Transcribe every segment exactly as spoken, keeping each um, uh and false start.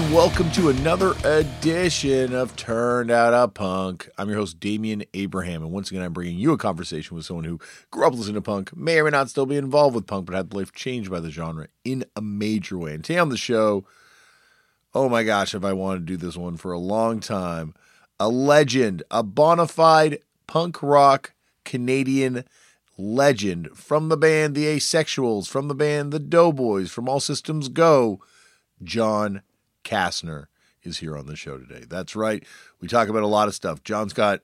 and welcome to another edition of Turned Out a Punk. I'm your host, Damian Abraham, and once again, I'm bringing you a conversation with someone who grew up listening to punk, may or may not still be involved with punk, but had life changed by the genre in a major way. And today on the show, oh my gosh, have I wanted to do this one for a long time. A legend, a bona fide punk rock Canadian legend from the band The Asexuals, from the band The Doughboys, from All Systems Go, John Kastner is here on the show today. That's right. We talk about a lot of stuff. John's got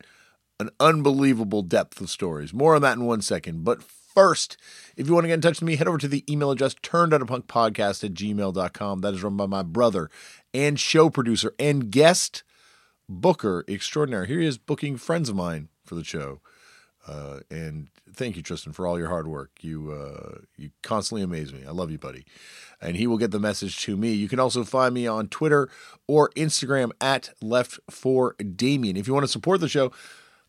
an unbelievable depth of stories. More on that in one second. But first, if you want to get in touch with me, head over to the email address turned out a punk podcast at gmail dot com. That is run by my brother and show producer and guest booker extraordinaire. Here he is booking friends of mine for the show. Uh, and thank you, Tristan, for all your hard work. You uh, you constantly amaze me. I love you, buddy. And he will get the message to me. You can also find me on Twitter or Instagram at left four damien. If you want to support the show,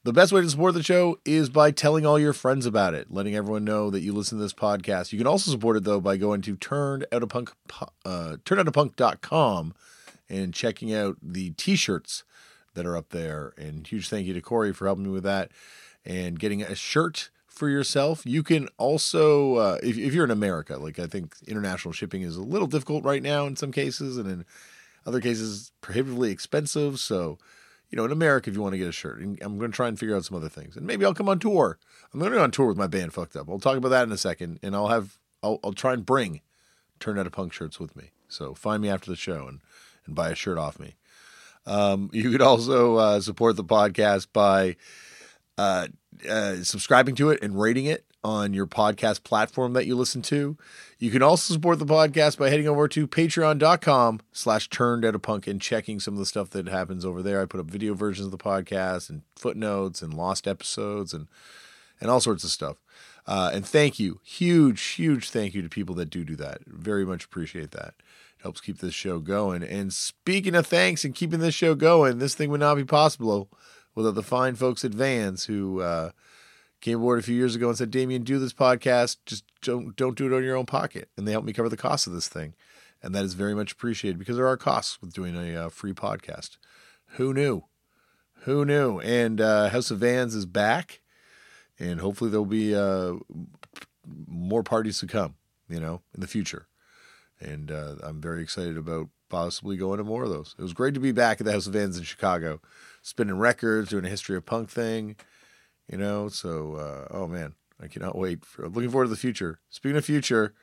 the best way to support the show is by telling all your friends about it, letting everyone know that you listen to this podcast. You can also support it, though, by going to turnedoutapunk, uh, turnedoutapunk dot com and checking out the T-shirts that are up there. And huge thank you to Corey for helping me with that and getting a shirt for yourself. You can also, uh, if, if you're in America, like I think international shipping is a little difficult right now in some cases, and in other cases, prohibitively expensive. So, you know, in America, if you want to get a shirt, and I'm going to try and figure out some other things, and maybe I'll come on tour. I'm going to go on tour with my band, Fucked Up. I'll talk about that in a second, and I'll have, I'll, I'll try and bring Turned Out a Punk shirts with me. So find me after the show and, and buy a shirt off me. Um, you could also uh, support the podcast by Uh, uh, subscribing to it and rating it on your podcast platform that you listen to. You can also support the podcast by heading over to patreon.com slash turned out a punk and checking some of the stuff that happens over there. I put up video versions of the podcast and footnotes and lost episodes and, and all sorts of stuff. Uh, and thank you. Huge, huge thank you to people that do do that. Very much appreciate that. It helps keep this show going. And speaking of thanks and keeping this show going, this thing would not be possible without the fine folks at Vans who uh, came aboard a few years ago and said, Damien, do this podcast. Just don't don't do it on your own pocket. And they helped me cover the cost of this thing. And that is very much appreciated because there are costs with doing a uh, free podcast. Who knew? Who knew? And uh, House of Vans is back. And hopefully there'll be uh, more parties to come, you know, in the future. And uh, I'm very excited about possibly going to more of those. It was great to be back at the House of Vans in Chicago, spinning records, doing a history of punk thing, you know, so, uh, oh man, I cannot wait. For, I'm looking forward to the future. Speaking of future,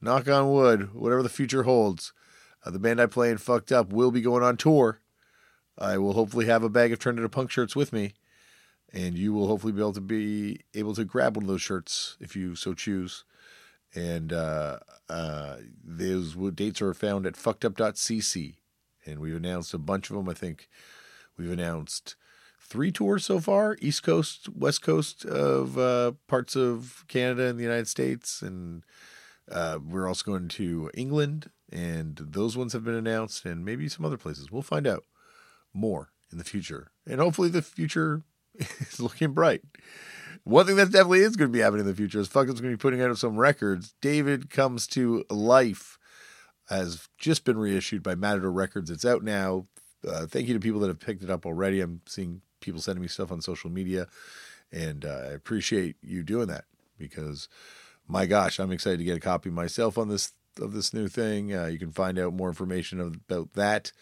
knock on wood, whatever the future holds, uh, the band I play in Fucked Up will be going on tour. I will hopefully have a bag of Turned Into Punk shirts with me, and you will hopefully be able to be able to grab one of those shirts if you so choose. And uh, uh, those dates are found at fucked up dot c c, and we've announced a bunch of them. I think we've announced three tours so far, East Coast, West Coast of uh, parts of Canada and the United States, and uh, we're also going to England, and those ones have been announced, and maybe some other places. We'll find out more in the future, and hopefully the future is looking bright. One thing that definitely is going to be happening in the future is Fucked Up's going to be putting out some records. David Comes to Life has just been reissued by Matador Records. It's out now. Uh, thank you to people that have picked it up already. I'm seeing people sending me stuff on social media, and uh, I appreciate you doing that because, my gosh, I'm excited to get a copy myself on this of this new thing. Uh, you can find out more information about that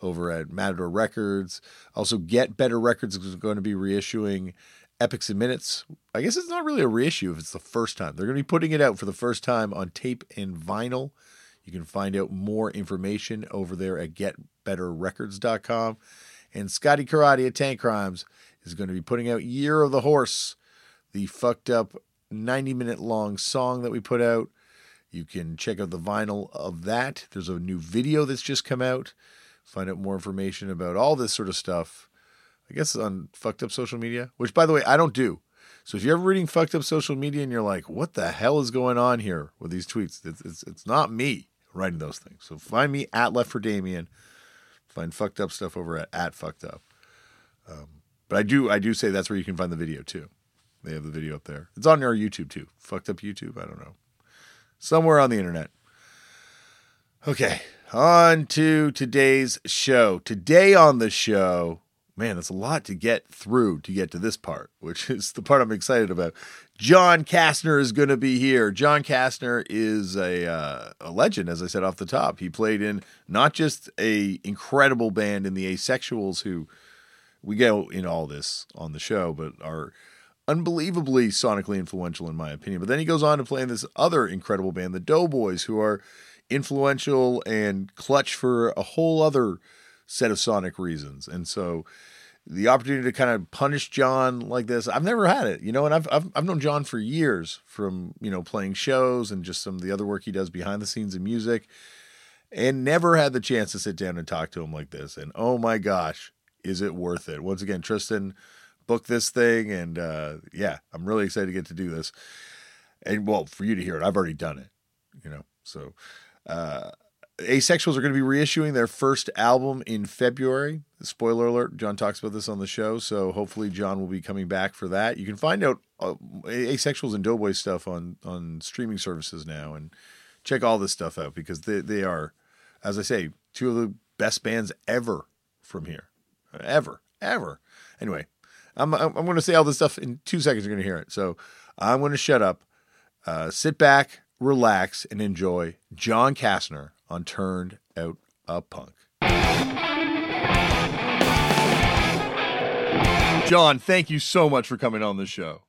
over at Matador Records. Also, Get Better Records is going to be reissuing Epics and Minutes. I guess it's not really a reissue if it's the first time. They're going to be putting it out for the first time on tape and vinyl. You can find out more information over there at get better records dot com. And Scotty Karate at Tank Crimes is going to be putting out Year of the Horse, the Fucked Up ninety minute long song that we put out. You can check out the vinyl of that. There's a new video that's just come out. Find out more information about all this sort of stuff, I guess, on Fucked Up social media, which, by the way, I don't do. So if you're ever reading Fucked Up social media and you're like, what the hell is going on here with these tweets? It's it's, it's not me writing those things. So find me at Left for Damien. Find Fucked Up stuff over at, at Fucked Up. Um, but I do I do say that's where you can find the video too. They have the video up there. It's on our YouTube too. Fucked Up YouTube. I don't know. Somewhere on the internet. Okay, on to today's show. Today on the show, man, it's a lot to get through to get to this part, which is the part I'm excited about. John Kastner is going to be here. John Kastner is a uh, a legend, as I said off the top. He played in not just a incredible band in the Asexuals, who we go in all this on the show, but are unbelievably sonically influential in my opinion. But then he goes on to play in this other incredible band, the Doughboys, who are influential and clutch for a whole other set of sonic reasons. And so the opportunity to kind of punish John like this, I've never had it, you know, and I've, I've, I've known John for years from, you know, playing shows and just some of the other work he does behind the scenes in music, and never had the chance to sit down and talk to him like this. And oh my gosh, is it worth it? Once again, Tristan booked this thing, and uh, yeah, I'm really excited to get to do this. And well, for you to hear it, I've already done it, you know, so uh, Asexuals are going to be reissuing their first album in February. Spoiler alert, John talks about this on the show, so hopefully John will be coming back for that. You can find out uh, Asexuals and Doughboys stuff on, on streaming services now, and check all this stuff out, because they, they are, as I say, two of the best bands ever from here. Ever. Ever. Anyway, I'm, I'm going to say all this stuff in two seconds. You're going to hear it. So I'm going to shut up, uh, sit back, relax, and enjoy John Kastner on Turned Out a Punk. John, thank you so much for coming on the show.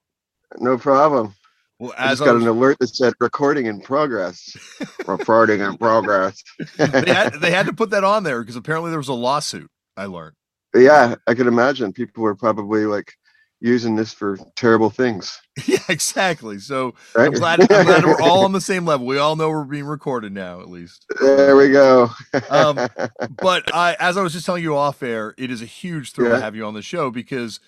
No problem. Well, as I just got was... an alert that said recording in progress. recording in progress. they, had, they had to put that on there because apparently there was a lawsuit, I learned. Yeah, I could imagine people were probably like using this for terrible things. Yeah, exactly. So right? I'm, glad, I'm glad we're all on the same level. We all know we're being recorded now, at least. There we go. um, but I, as I was just telling you off air, it is a huge thrill yeah. to have you on the show, because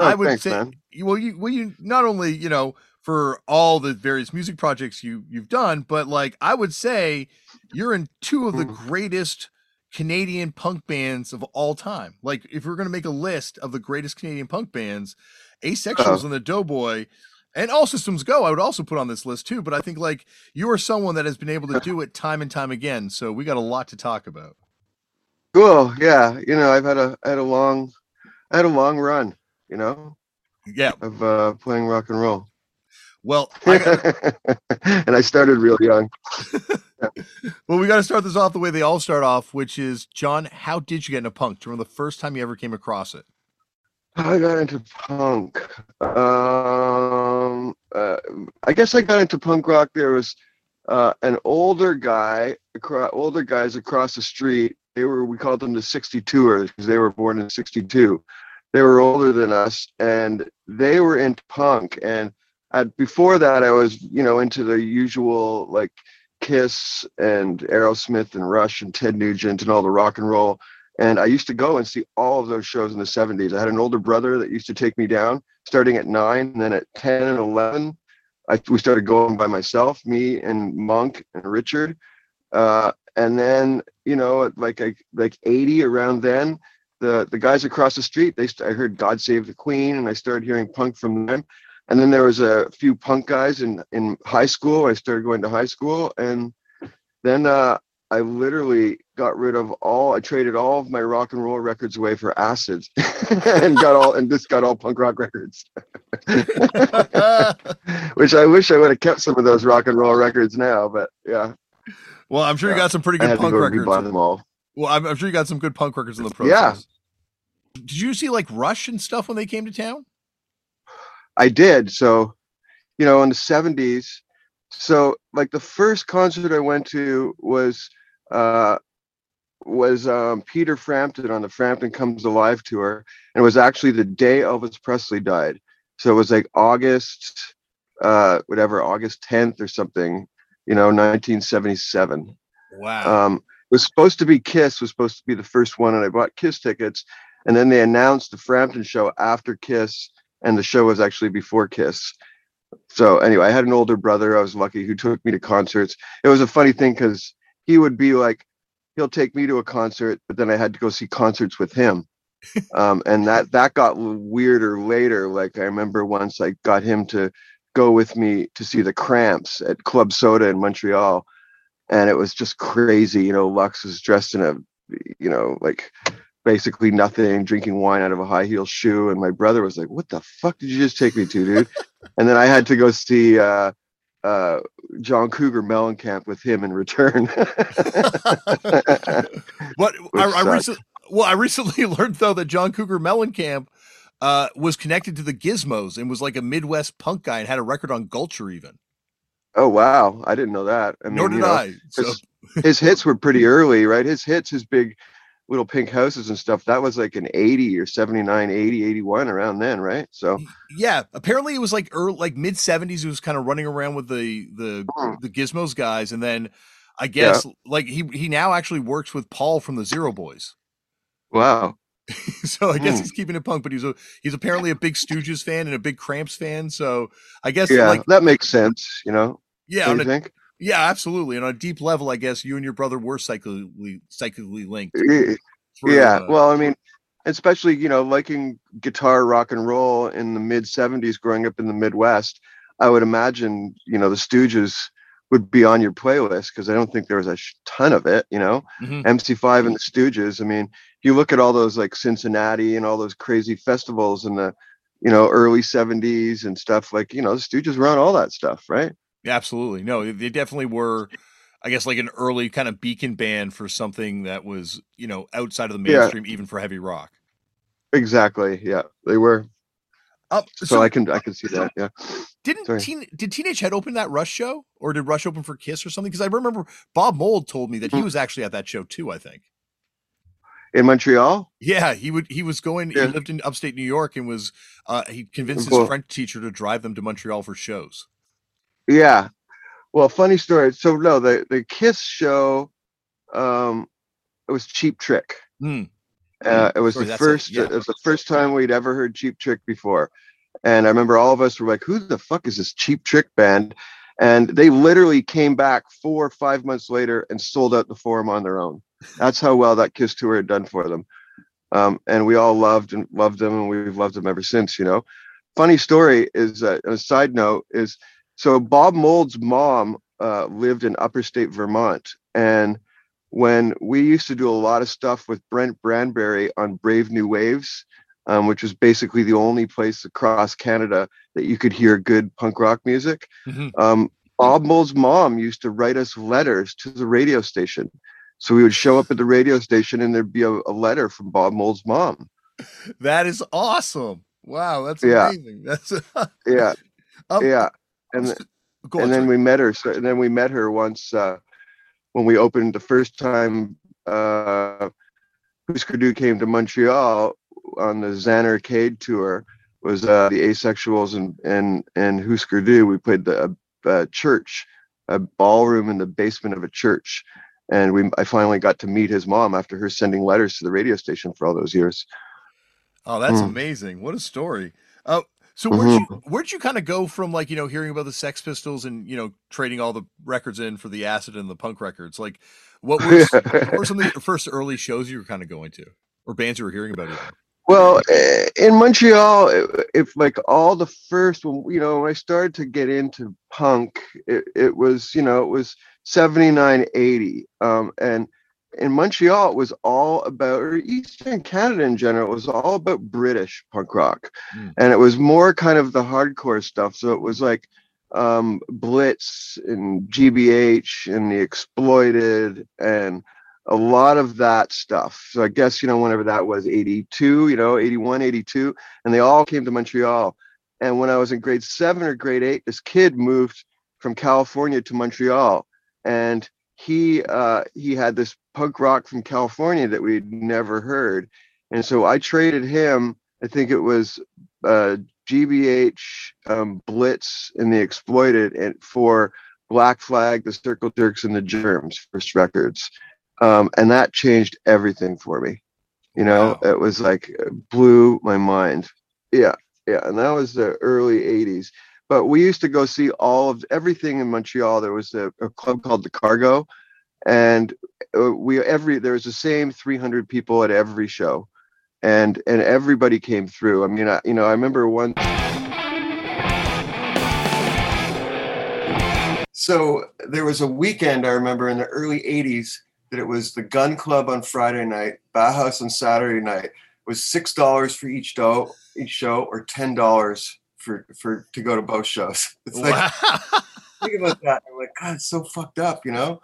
oh, I would thanks, say, man. well, you, well, you not only, you know, for all the various music projects you you've done, but like I would say you're in two of the greatest Canadian punk bands of all time. Like if we're going to make a list of the greatest Canadian punk bands, Asexuals oh. and the Doughboy and All Systems Go, I would also put on this list too. But I think like you are someone that has been able to do it time and time again. So we got a lot to talk about. Cool. Yeah. You know, I've had a, I had a long, I had a long run, you know, yeah, of uh, playing rock and roll. Well, I gotta... and I started real young. Well, we got to start this off the way they all start off, which is, John, how did you get into punk? Do you remember the first time you ever came across it? I got into punk. Um, uh, I guess I got into punk rock. There was uh, an older guy, across, older guys across the street. They were, we called them the sixty-twoers because they were born in sixty-two. They were older than us, and they were into punk. And I'd, before that, I was, you know, into the usual like Kiss and Aerosmith and Rush and Ted Nugent and all the rock and roll. And I used to go and see all of those shows in the seventies. I had an older brother that used to take me down starting at nine. And then at ten and eleven, I, we started going by myself, me and Monk and Richard. Uh, and then, you know, at like, like eighty around then, the, the guys across the street, they I heard God Save the Queen, and I started hearing punk from them. And then there was a few punk guys in, in high school. I started going to high school, and then uh, I literally got rid of all. I traded all of my rock and roll records away for acid, and got all and just got all punk rock records. Which I wish I would have kept some of those rock and roll records now, but yeah. Well, I'm sure yeah. you got some pretty good punk records. Buy them all. Well, I'm, I'm sure you got some good punk records in the process. Yeah. Did you see like Rush and stuff when they came to town? I did. So, you know, in the seventies. So like the first concert I went to was, uh, was, um, Peter Frampton on the Frampton Comes Alive tour. And it was actually the day Elvis Presley died. So it was like August, uh, whatever, August tenth or something, you know, nineteen seventy-seven. Wow. Um, it was supposed to be Kiss was supposed to be the first one. And I bought Kiss tickets, and then they announced the Frampton show after Kiss. And the show was actually before Kiss. So anyway, I had an older brother. I was lucky, who took me to concerts. It was a funny thing because he would be like, he'll take me to a concert, but then I had to go see concerts with him. Um, and that, that got weirder later. Like I remember once I got him to go with me to see the Cramps at Club Soda in Montreal. And it was just crazy. You know, Lux was dressed in a, you know, like basically nothing, drinking wine out of a high heel shoe. And my brother was like, what the fuck did you just take me to, dude? And then I had to go see uh, uh, John Cougar Mellencamp with him in return. What I, I recently, well, I recently learned, though, that John Cougar Mellencamp uh, was connected to the Gizmos and was like a Midwest punk guy and had a record on Gulcher even. Oh, wow. I didn't know that. I mean, Nor did you know, I. So. his, his hits were pretty early, right? His hits, his big little pink houses and stuff, that was like an eighty or seventy-nine, eighty, eighty-one, around then, right? So yeah, apparently it was like early, like mid seventies. He was kind of running around with the the mm. the Gizmos guys, and then I guess yeah. like he he now actually works with Paul from the Zero Boys. Wow. So I guess mm. he's keeping it punk, but he's a he's apparently a big Stooges fan and a big Cramps fan. So I guess yeah, like, that makes sense, you know. Yeah, you a, think? Yeah, absolutely. And on a deep level, I guess you and your brother were psychically psychically linked. Through, yeah, uh, well, I mean, especially, you know, liking guitar, rock and roll in the mid seventies, growing up in the Midwest, I would imagine, you know, the Stooges would be on your playlist because I don't think there was a ton of it, you know. Mm-hmm. M C five and the Stooges. I mean, you look at all those like Cincinnati and all those crazy festivals in the, you know, early seventies and stuff, like, you know, the Stooges were on all that stuff, right? Yeah, absolutely. No, they definitely were, I guess, like an early kind of beacon band for something that was, you know, outside of the mainstream, yeah. even for heavy rock. Exactly. Yeah, they were. Uh, so, so I can I can see that. Yeah. Didn't teen, did Teenage Head open that Rush show, or did Rush open for Kiss or something? Because I remember Bob Mould told me that he was actually at that show too. I think in Montreal. Yeah, he would. He was going. Yeah. He lived in upstate New York and was. Uh, he convinced his French teacher to drive them to Montreal for shows. Yeah, well, funny story. So no, the the Kiss show, um, it was Cheap Trick. Mm. Uh, it was sorry, the first. It, yeah. it was the first time we'd ever heard Cheap Trick before, and I remember all of us were like, "Who the fuck is this Cheap Trick band?" And they literally came back four or five months later and sold out the Forum on their own. That's how well that Kiss tour had done for them, um, and we all loved and loved them, and we've loved them ever since. You know, funny story is uh, a side note is. So Bob Mould's mom uh, lived in Upper State Vermont, and when we used to do a lot of stuff with Brent Branberry on Brave New Waves, um, which was basically the only place across Canada that you could hear good punk rock music, mm-hmm. um, Bob Mould's mom used to write us letters to the radio station. So we would show up at the radio station, and there'd be a, a letter from Bob Mould's mom. That is awesome! Wow, that's yeah. amazing. That's yeah, um, yeah. And, th- on, and then sorry. we met her. So, and then we met her once uh, when we opened the first time. Uh, Husker Du came to Montreal on the Xanarcade tour. Was uh, the Asexuals and and and Husker Du. We played the uh, church, a ballroom in the basement of a church, and we. I finally got to meet his mom after her sending letters to the radio station for all those years. Oh, that's mm. amazing! What a story. Oh. Uh- So where'd you, mm-hmm. where'd you kind of go from, like, you know, hearing about the Sex Pistols and, you know, trading all the records in for the acid and the punk records? Like, what was, what were some of the first early shows you were kind of going to, or bands you were hearing about? It? Well, in Montreal, if like all the first, when, you know, when I started to get into punk, it, it was, you know, it was seventy-nine, eighty. Um, and in Montreal, it was all about, or Eastern Canada in general, it was all about British punk rock. Mm. And it was more kind of the hardcore stuff. So it was like um, Blitz and G B H and The Exploited and a lot of that stuff. So I guess, you know, whenever that was, eighty-two, you know, eighty-one, eighty-two, and they all came to Montreal. And when I was in grade seven or grade eight, this kid moved from California to Montreal. And he uh, he had this punk rock from California that we'd never heard. And so I traded him, I think it was uh, G B H, um, Blitz, and The Exploited, and for Black Flag, The Circle Jerks, and The Germs, first records. Um, and that changed everything for me. You know, wow. It was like, it blew my mind. Yeah, yeah. And that was the early eighties. But we used to go see all of everything in Montreal. There was a, a club called The Cargo, and we every there was the same three hundred people at every show, and and everybody came through. I mean, I, you know, I remember one. So there was a weekend, I remember, in the early eighties that it was the Gun Club on Friday night, Bauhaus on Saturday night. It was six dollars for each, do- each show or ten dollars for, for to go to both shows. It's like, wow. Think about that. I'm like, God, it's so fucked up, you know?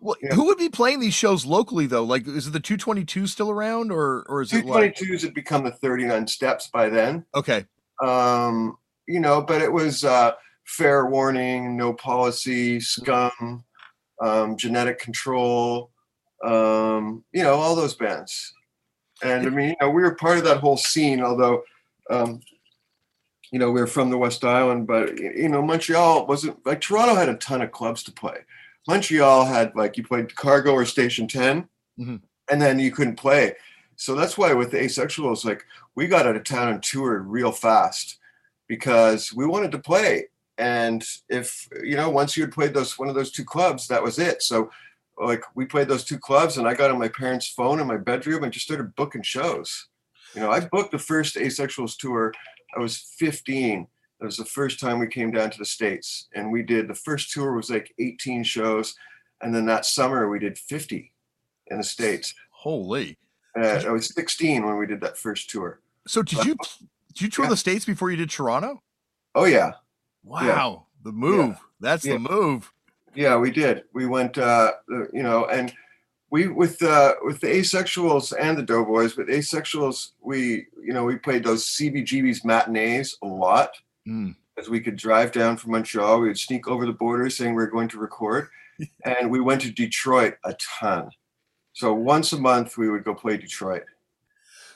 Well, yeah. Who would be playing these shows locally, though? Like, is it the two twenty-two still around, or or is it like two twenty-twos had become the thirty-nine Steps by then? Okay, um, you know, but it was uh, Fair Warning, No Policy, Scum, um, Genetic Control, um, you know, all those bands. And I mean, you know, we were part of that whole scene, although, um, you know, we were from the West Island, but you know, Montreal wasn't like Toronto had a ton of clubs to play. Montreal had, like, you played Cargo or Station ten, mm-hmm. and then you couldn't play. So that's why with the Asexuals, like, we got out of town and toured real fast because we wanted to play. And if, you know, once you had played those one of those two clubs, that was it. So, like, we played those two clubs, and I got on my parents' phone in my bedroom and just started booking shows. You know, I booked the first Asexuals tour. I was fifteen. It was the first time we came down to the States, and we did the first tour was like eighteen shows. And then that summer we did fifty in the States. Holy. Uh, I was sixteen when we did that first tour. So did you, did you tour yeah. the States before you did Toronto? Oh yeah. Wow. Yeah. The move. Yeah. That's yeah. the move. Yeah, we did. We went, uh, you know, and we, with, uh, with the Asexuals and the Doughboys, but Asexuals, we, you know, we played those C B G B's matinees a lot. Mm. As we could drive down from Montreal, we would sneak over the border saying we were going to record. And we went to Detroit a ton. So once a month we would go play Detroit.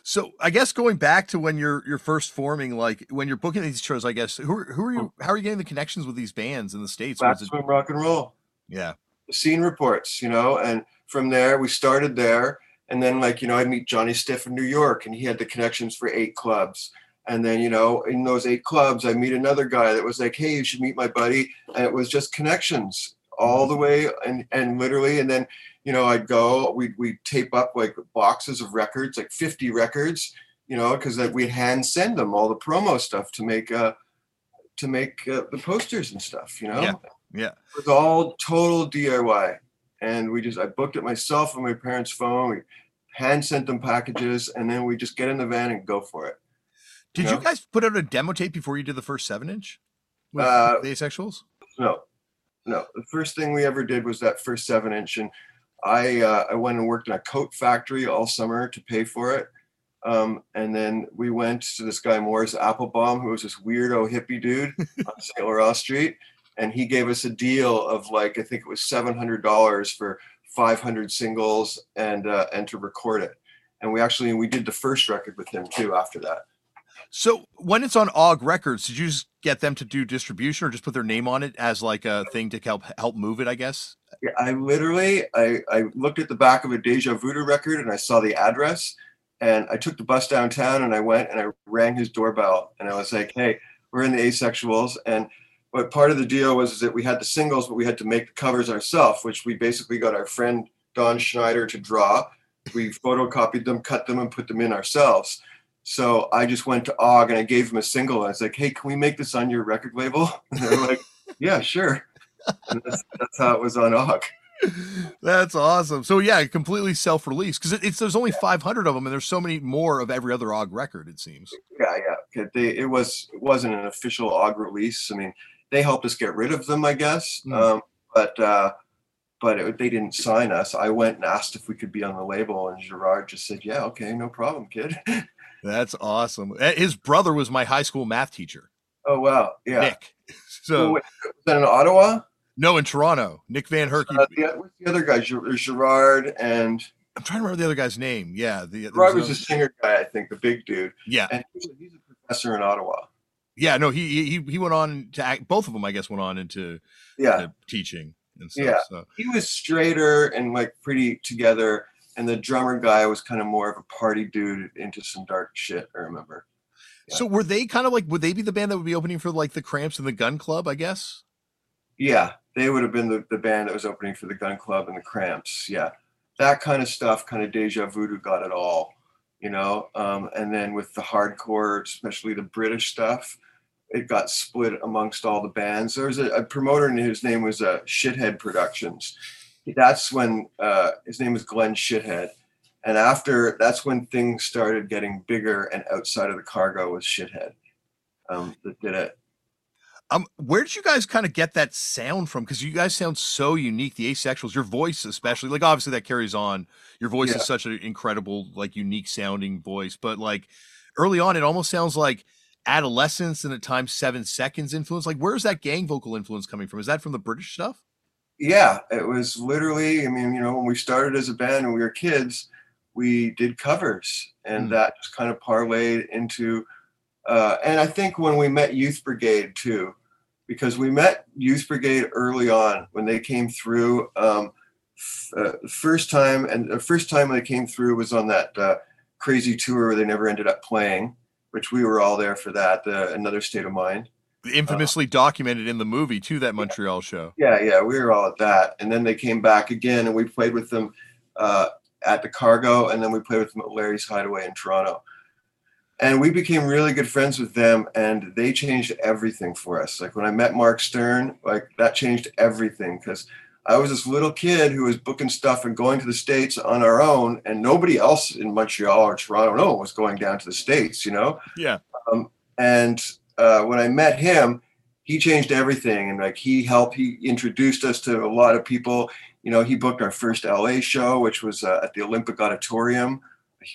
So I guess going back to when you're you're first forming, like when you're booking these shows, I guess, who who are you, how are you getting the connections with these bands in the States? That's it... rock and roll. Yeah. The scene reports, you know, and from there we started there. And then, like, you know, I'd meet Johnny Stiff in New York, and he had the connections for eight clubs. And then, you know, in those eight clubs, I meet another guy that was like, hey, you should meet my buddy. And it was just connections all the way and, and literally. And then, you know, I'd go, we'd, we'd tape up like boxes of records, like fifty records, you know, because we'd hand send them all the promo stuff to make uh, to make uh, the posters and stuff, you know. Yeah. Yeah. It was all total D I Y. And we just, I booked it myself on my parents' phone. We hand sent them packages, and then we just get in the van and go for it. Did you, know? you guys put out a demo tape before you did the first seven inch with uh, the Asexuals? No, no. The first thing we ever did was that first seven inch. And I, uh, I went and worked in a coat factory all summer to pay for it. Um, and then we went to this guy, Morris Applebaum, who was this weirdo hippie dude on Saint Laurent Street. And he gave us a deal of, like, I think it was seven hundred dollars for five hundred singles and, uh, and to record it. And we actually, we did the first record with him too after that. So when it's on Aug Records, did you just get them to do distribution or just put their name on it as like a thing to help help move it, I guess? Yeah, I literally, I, I looked at the back of a Deja Voodoo record and I saw the address, and I took the bus downtown and I went and I rang his doorbell and I was like, hey, we're in the Asexuals. And what part of the deal was is that we had the singles, but we had to make the covers ourselves, which we basically got our friend Don Schneider to draw. We photocopied them, cut them, and put them in ourselves. So I just went to Aug and I gave him a single. And I was like, hey, can we make this on your record label? And they're like, yeah, sure. And that's, that's how it was on Aug. That's awesome. So, yeah, completely self-released because it, it's there's only yeah. five hundred of them, and there's so many more of every other Aug record, it seems. Yeah, yeah. It, they, it, was, it wasn't an official Aug release. I mean, they helped us get rid of them, I guess. Mm. Um, but uh, but it, they didn't sign us. I went and asked if we could be on the label, and Gerard just said, yeah, okay, no problem, kid. That's awesome. His brother was my high school math teacher. Oh, wow. Yeah. Nick. So, was that in Ottawa? No, in Toronto. Nick Van Herky. Uh, the, what's the other guy? Gerard and... I'm trying to remember the other guy's name. Yeah. The, Gerard was a singer guy, I think, the big dude. Yeah. And he's a, he's a professor in Ottawa. Yeah, no, he he he went on to act. Both of them, I guess, went on into yeah. uh, teaching and stuff. Yeah. So. He was straighter and, like, pretty together. And the drummer guy was kind of more of a party dude into some dark shit, I remember. Yeah. So were they kind of like, would they be the band that would be opening for like the Cramps and the Gun Club, I guess? Yeah, they would have been the, the band that was opening for the Gun Club and the Cramps. Yeah, that kind of stuff, kind of Deja Voodoo got it all, you know? Um, and then with the hardcore, especially the British stuff, it got split amongst all the bands. There was a, a promoter whose name was uh, Shithead Productions. That's when uh, his name was Glenn Shithead. And after, that's when things started getting bigger, and outside of the Cargo was Shithead um, that did it. Um, where did you guys kind of get that sound from? Because you guys sound so unique, the Asexuals, your voice especially, like obviously that carries on. Your voice yeah. is such an incredible, like unique sounding voice. But like early on, it almost sounds like Adolescence and at times Seven Seconds influence. Like where's that gang vocal influence coming from? Is that from the British stuff? Yeah, it was literally, I mean, you know, when we started as a band and we were kids, we did covers, and mm. that just kind of parlayed into, uh, and I think when we met Youth Brigade too, because we met Youth Brigade early on when they came through, um, uh, the first time, and the first time they came through was on that uh, crazy tour where they never ended up playing, which we were all there for that, the Another State of Mind. Infamously uh, documented in the movie too, that Montreal yeah. show. Yeah, yeah, we were all at that. And then they came back again and we played with them, uh, at the Cargo, and then we played with them at Larry's Hideaway in Toronto. And we became really good friends with them, and they changed everything for us. Like when I met Mark Stern, like that changed everything, because I was this little kid who was booking stuff and going to the States on our own, and nobody else in Montreal or Toronto no, was going down to the States, you know? Yeah. Um, and uh, when I met him, he changed everything, and like he helped, he introduced us to a lot of people. You know, he booked our first L A show, which was uh, at the Olympic Auditorium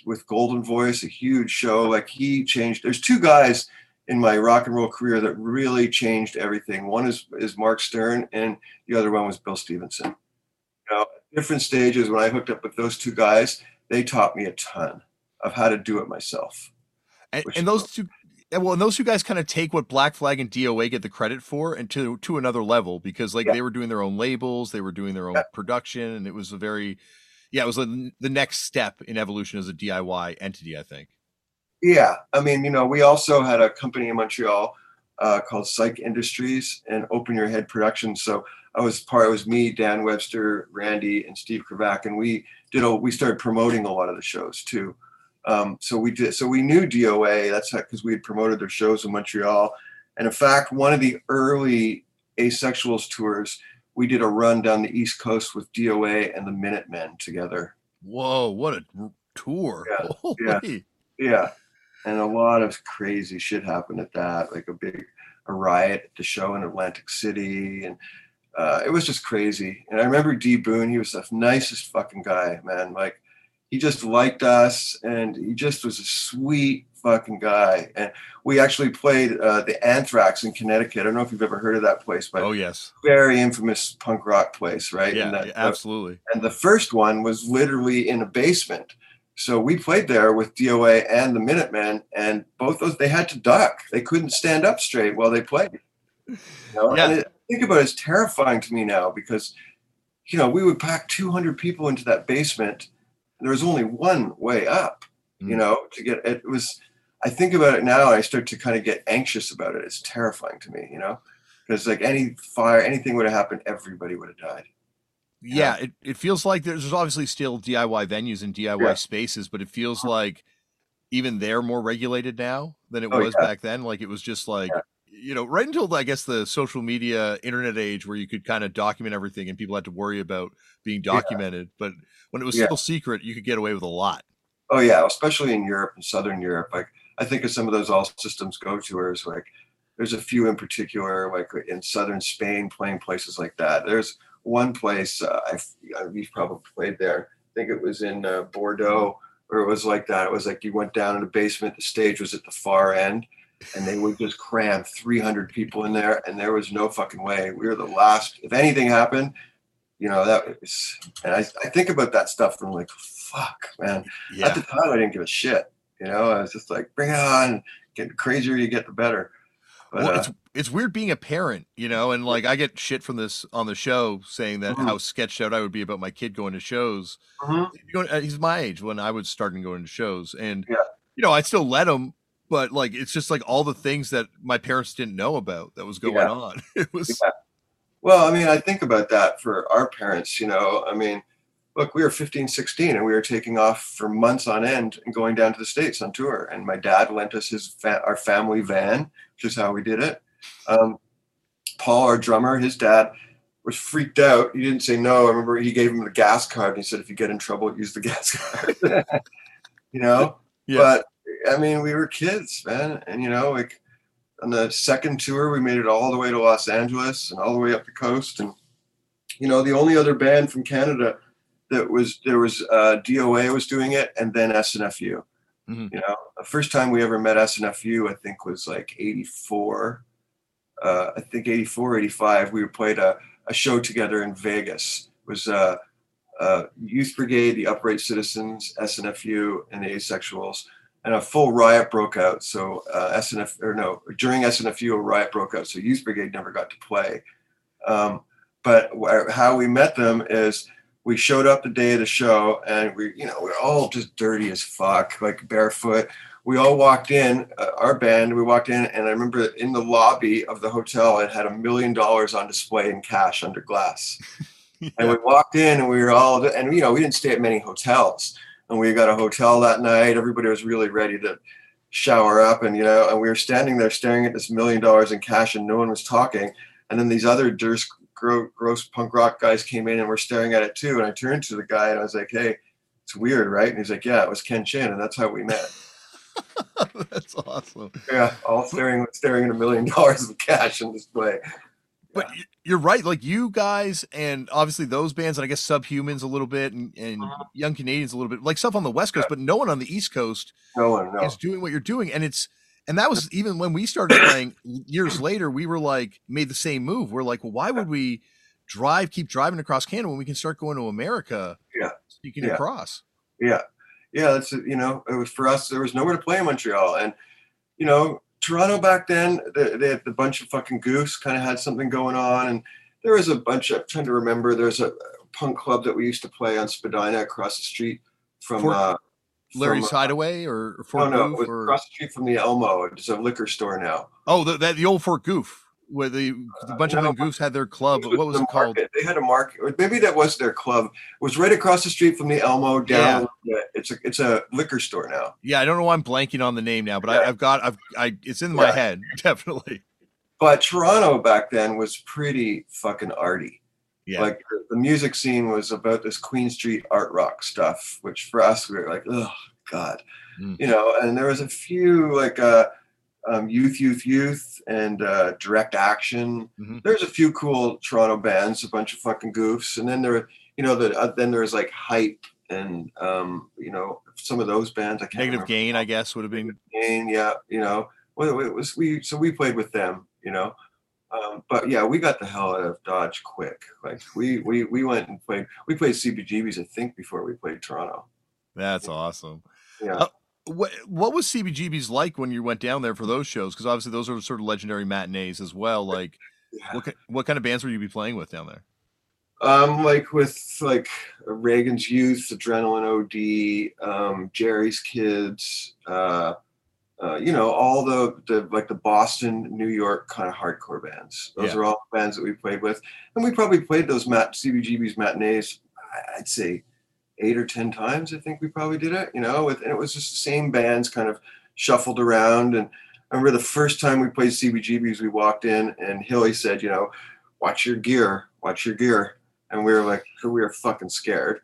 with Golden Voice, a huge show. Like he changed. There's two guys in my rock and roll career that really changed everything. One is, is Mark Stern, and the other one was Bill Stevenson. You know, at different stages, when I hooked up with those two guys, they taught me a ton of how to do it myself. And, and those two, well, and those two guys kind of take what Black Flag and D O A get the credit for, and to, to another level, because like yeah. they were doing their own labels, they were doing their own yeah. production, and it was a very, yeah, it was the next step in evolution as a D I Y entity, I think. Yeah, I mean, you know, we also had a company in Montreal uh, called Psych Industries and Open Your Head Productions. So I was part. It was me, Dan Webster, Randy, and Steve Kravac, and we did. A, we started promoting a lot of the shows too. Um, so we did. So we knew D O A. That's because we had promoted their shows in Montreal. And in fact, one of the early Asexuals tours, we did a run down the East Coast with D O A and the Minutemen together. Whoa! What a tour! Yeah. Holy. Yeah. yeah. And a lot of crazy shit happened at that, like a big a riot at the show in Atlantic City. And uh, it was just crazy. And I remember D. Boone, he was the nicest fucking guy, man. Like, he just liked us, and he just was a sweet fucking guy. And we actually played uh, the Anthrax in Connecticut. I don't know if you've ever heard of that place, but oh, yes. Very infamous punk rock place, right? Yeah, and that, absolutely. And the first one was literally in a basement. So we played there with D O A and the Minutemen, and both those, they had to duck. They couldn't stand up straight while they played. You know? Yeah. And it, think about it, it's terrifying to me now because, you know, we would pack two hundred people into that basement. And there was only one way up, mm. you know, to get, it was, I think about it now, and I start to kind of get anxious about it. It's terrifying to me, you know, because like any fire, anything would have happened, everybody would have died. Yeah, it, it feels like there's obviously still D I Y venues and D I Y yeah. spaces, but it feels like even they're more regulated now than it oh, was yeah. back then. Like it was just like, yeah. you know, right until I guess the social media internet age where you could kind of document everything and people had to worry about being documented. Yeah. But when it was yeah. still secret, you could get away with a lot. Oh, yeah. Especially in Europe and Southern Europe. Like I think of some of those All Systems Go tours. Like there's a few in particular, like in Southern Spain, playing places like that. There's one place uh, I, we've probably played there. I think it was in uh, Bordeaux, where it was like that. It was like you went down in the basement. The stage was at the far end, and they would just cram three hundred people in there, and there was no fucking way. We were the last. If anything happened, you know that was. And I, I think about that stuff, and I'm like, fuck, man. Yeah. At the time, I didn't give a shit. You know, I was just like, bring it on. Get the crazier you get, the better. But, well, it's, uh, it's weird being a parent, you know, and like I get shit from this on the show saying that mm-hmm. how sketched out I would be about my kid going to shows. Mm-hmm. He's my age when I was starting going to shows, and yeah. you know, I still let him, but like it's just like all the things that my parents didn't know about that was going yeah. on. It was yeah. well, I mean, I think about that for our parents, you know. I mean, look, we were fifteen, sixteen, and we were taking off for months on end and going down to the States on tour. And my dad lent us his fa- our family van, which is how we did it. Um, Paul, our drummer, his dad was freaked out. He didn't say no. I remember he gave him the gas card, and he said, if you get in trouble, use the gas card. You know? Yeah. But, I mean, we were kids, man. And, you know, like, on the second tour, we made it all the way to Los Angeles and all the way up the coast. And, you know, the only other band from Canada that was, there was uh, D O A was doing it, and then S N F U. Mm-hmm. You know, the first time we ever met S N F U, I think, was like eighty-four. Uh, I think eighty-four, eighty-five, we played a, a show together in Vegas. It was uh, uh, Youth Brigade, the Upright Citizens, S N F U, and the Asexuals. And a full riot broke out. So uh, S N F, or no, during S N F U, a riot broke out. So Youth Brigade never got to play. Um, but wh- how we met them is we showed up the day of the show, and we, you know, we're all just dirty as fuck, like barefoot. We all walked in, uh, our band, we walked in, and I remember in the lobby of the hotel, it had a million dollars on display in cash under glass. Yeah. And we walked in, and we were all, and you know, we didn't stay at many hotels. And we got a hotel that night. Everybody was really ready to shower up. And, you know, and we were standing there staring at this million dollars in cash, and no one was talking. And then these other gross, gross punk rock guys came in and were staring at it too. And I turned to the guy and I was like, hey, it's weird, right? And he's like, yeah, it was Ken Chin. And that's how we met. That's awesome. Yeah, all staring, staring at a million dollars in cash in display. But you're right, like you guys and obviously those bands, and I guess Subhumans a little bit and, and Young Canadians a little bit, like stuff on the West Coast, but no one on the East Coast no one, no. is doing what you're doing. And it's, and that was even when we started playing years later, we were like, made the same move. We're like, well, why would we drive, keep driving across Canada when we can start going to America? Yeah. Speaking yeah. across. Yeah. Yeah. That's, you know, it was for us, there was nowhere to play in Montreal. And, you know, Toronto back then, they, they had a bunch of fucking Goose kind of had something going on, and there was a bunch of, I'm trying to remember, there's a punk club that we used to play on Spadina across the street from Fort, uh, Larry's from, Hideaway or, or Fort no, Goof? No, or... across the street from the Elmo. It's a liquor store now. Oh, the, that, the old Fort Goof where the, the bunch uh, of no, Goofs had their club. It was what was it called? Market. They had a market. Maybe that was their club. It was right across the street from the Elmo down. Yeah. It's a, it's a liquor store now. Yeah. I don't know why I'm blanking on the name now, but yeah. I, I've got, I've, I, it's in my yeah. head. Definitely. But Toronto back then was pretty fucking arty. Yeah. Like the music scene was about this Queen Street art rock stuff, which for us, we were like, oh God, mm. you know, and there was a few like, uh, Um, youth, youth, youth, and uh, direct action. Mm-hmm. There's a few cool Toronto bands, a bunch of fucking Goofs, and then there, you know, the, uh, then there's like Hype, and um, you know, some of those bands. I can't Negative remember. Gain, I guess, would have been. Gain, yeah, you know, well, it was we, so we played with them, you know, um, but yeah, we got the hell out of Dodge quick. Like we, we, we went and played. We played C B G B's, I think, before we played Toronto. That's yeah. awesome. Yeah. Uh- What what was C B G B's like when you went down there for those shows? Because obviously those are sort of legendary matinees as well. Like, yeah. what what kind of bands were you be playing with down there? Um, like with like Reagan's Youth, Adrenaline O D, um, Jerry's Kids, uh, uh, you know, all the, the like the Boston, New York kind of hardcore bands. Those yeah. are all bands that we played with, and we probably played those mat- C B G B's matinees. I'd say eight or ten times, I think we probably did it, you know, with, and it was just the same bands kind of shuffled around. And I remember the first time we played C B G B's, we walked in and Hilly said, you know, watch your gear, watch your gear. And we were like, we were fucking scared.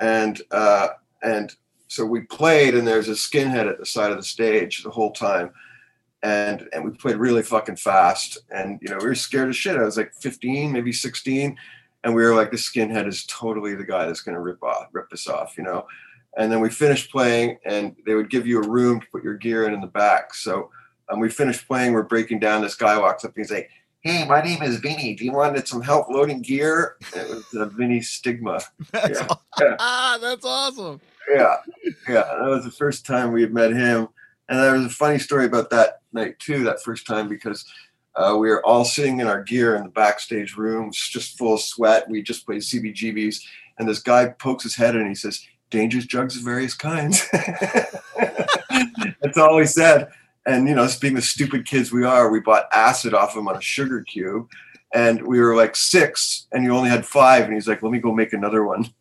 And, uh, and so we played, and there's a skinhead at the side of the stage the whole time. And, and we played really fucking fast. And, you know, we were scared as shit. I was like fifteen, maybe sixteen. And we were like, this skinhead is totally the guy that's going to rip off, rip us off, you know? And then we finished playing, and they would give you a room to put your gear in in the back. So um, we finished playing, we're breaking down, this guy walks up and he's like, hey, my name is Vinny. Do you want some help loading gear? And it was uh, Vinny Stigma. That's, yeah. Awesome. Yeah. That's awesome. Yeah. Yeah. That was the first time we had met him. And there was a funny story about that night too, that first time, because Uh, we were all sitting in our gear in the backstage rooms, just full of sweat. We just played C B G B's, and this guy pokes his head in and he says, dangerous drugs of various kinds. That's all he said. And, you know, being the stupid kids we are, we bought acid off him on a sugar cube, and we were like six, and you only had five. And he's like, let me go make another one.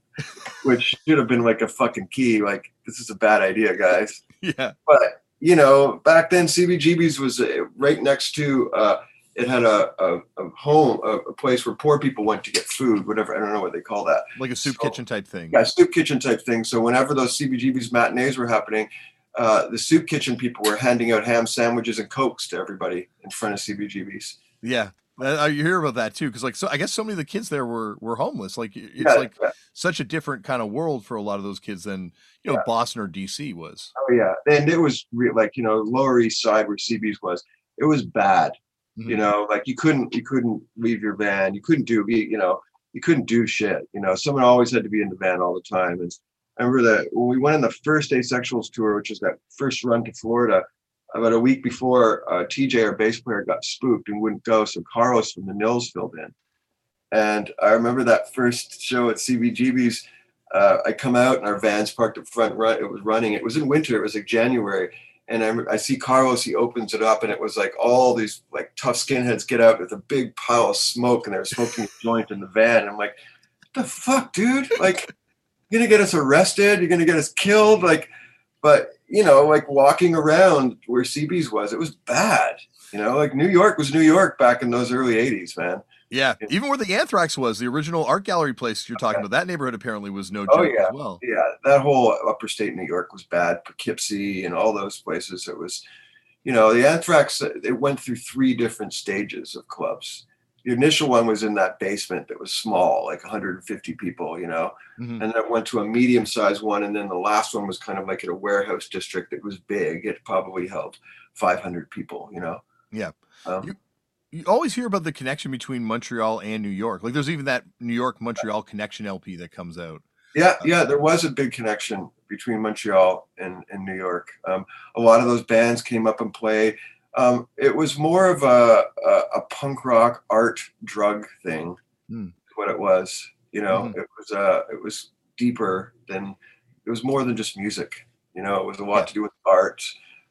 which should have been like a fucking key, like, this is a bad idea, guys. Yeah. But, you know, back then C B G B's was right next to, uh, it had a, a, a home, a, a place where poor people went to get food, whatever. I don't know what they call that. Like a soup so, kitchen type thing. Yeah, soup kitchen type thing. So whenever those C B G B's matinees were happening, uh, the soup kitchen people were handing out ham sandwiches and Cokes to everybody in front of C B G B's. Yeah. I hear about that too, because like, so I guess so many of the kids there were were homeless. Like it's yeah, like yeah. such a different kind of world for a lot of those kids than you know yeah. Boston or D C was. Oh yeah, and it was re- like you know Lower East Side where C B's was. It was bad, mm-hmm. you know. Like you couldn't you couldn't leave your van. You couldn't do you know you couldn't do shit. You know, someone always had to be in the van all the time. And I remember that when we went on the first Asexuals tour, which was that first run to Florida. About a week before, uh, T J, our bass player, got spooked and wouldn't go, so Carlos from the Nils filled in. And I remember that first show at C B G B's, uh, I come out and our van's parked up front, run, it was running, it was in winter, it was like January, and I, I see Carlos, he opens it up, and it was like all these like tough skinheads get out with a big pile of smoke, and they were smoking a joint in the van, and I'm like, what the fuck, dude? Like, you're gonna get us arrested, you're gonna get us killed, like, but... you know, like walking around where C B's was, it was bad. You know, like New York was New York back in those early eighties, man. Yeah. You know? Even where the Anthrax was, the original art gallery place you're talking okay. about, that neighborhood apparently was no joke oh, yeah. as well. Yeah. That whole upper state New York was bad. Poughkeepsie and all those places. It was, you know, the Anthrax, it went through three different stages of clubs. The initial one was in that basement that was small, like one hundred fifty people, you know, mm-hmm. and then it went to a medium sized one. And then the last one was kind of like in a warehouse district that was big. It probably held five hundred people, you know? Yeah. Um, you, you always hear about the connection between Montreal and New York. Like there's even that New York Montreal connection L P that comes out. Yeah. Yeah. There was a big connection between Montreal and, and New York. Um, a lot of those bands came up and played. Um, it was more of a, a, a punk rock art drug thing, mm. what it was, you know, mm-hmm. it was, uh, it was deeper than, it was more than just music, you know, it was a lot yeah. to do with art,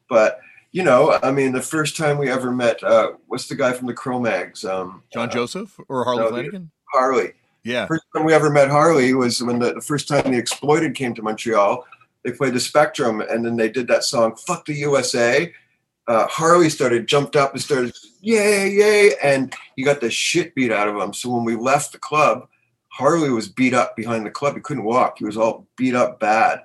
but, you know, I mean, the first time we ever met, uh, what's the guy from the Cro-Mags? Um, John uh, Joseph or Harley no, Flanagan? Harley. Yeah. First time we ever met Harley was when the, the first time The Exploited came to Montreal, they played the Spectrum and then they did that song, Fuck the U S A. Uh, Harley started, jumped up and started, yay, yay, and he got the shit beat out of him. So when we left the club, Harley was beat up behind the club. He couldn't walk. He was all beat up bad.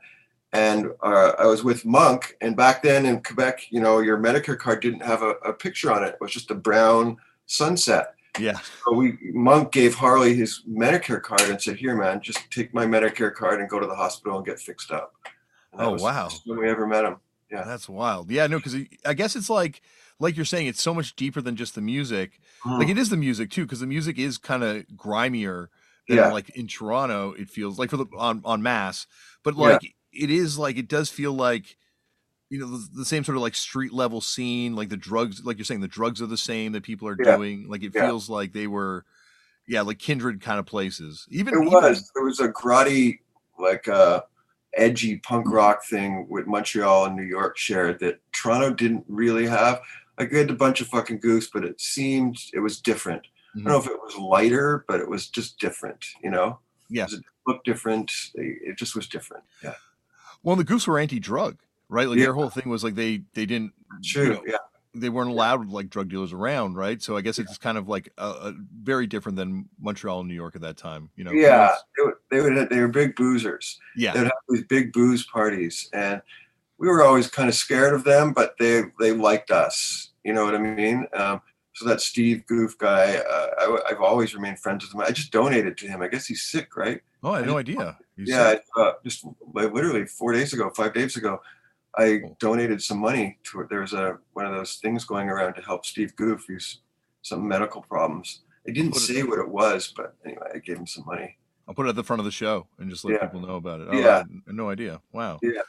And uh, I was with Monk, and back then in Quebec, you know, your Medicare card didn't have a, a picture on it. It was just a brown sunset. Yeah. So we Monk gave Harley his Medicare card and said, here, man, just take my Medicare card and go to the hospital and get fixed up. And oh, wow. When we ever met him. Yeah, that's wild. Yeah, no, because I guess it's like, like you're saying, it's so much deeper than just the music. Mm. Like it is the music too, because the music is kind of grimier than yeah. like in Toronto. It feels like for the on on mass, but like yeah. it is like it does feel like, you know, the, the same sort of like street level scene. Like the drugs, like you're saying, the drugs are the same that people are yeah. doing. Like it yeah. feels like they were, yeah, like kindred kind of places. Even it was even, there was a grotty like. uh edgy punk rock thing with Montreal and New York shared that Toronto didn't really have. Like we had a bunch of fucking Goose, but it seemed it was different. Mm-hmm. I don't know if it was lighter, but it was just different, you know? Yeah. It looked different. It just was different. Yeah. Well, the Goose were anti-drug, right? Like yeah. their whole thing was like they, they didn't, True. You know, yeah. they weren't allowed like drug dealers around. Right. So I guess it's yeah. kind of like a, a very different than Montreal and New York at that time, you know? Yeah. They would, they would, they were big boozers. Yeah. They'd have these big booze parties and we were always kind of scared of them, but they, they liked us, you know what I mean? Um, so that Steve Goof guy, uh, I, I've always remained friends with him. I just donated to him. I guess he's sick, right? Oh, I had I no idea. He's yeah. Uh, just like, literally four days ago, five days ago, I donated some money to it. There was a, one of those things going around to help Steve Goof, who's some medical problems. I didn't say what it was, but anyway, I gave him some money. I'll put it at the front of the show and just let yeah. people know about it. Oh, yeah. I had no idea. Wow. Yeah.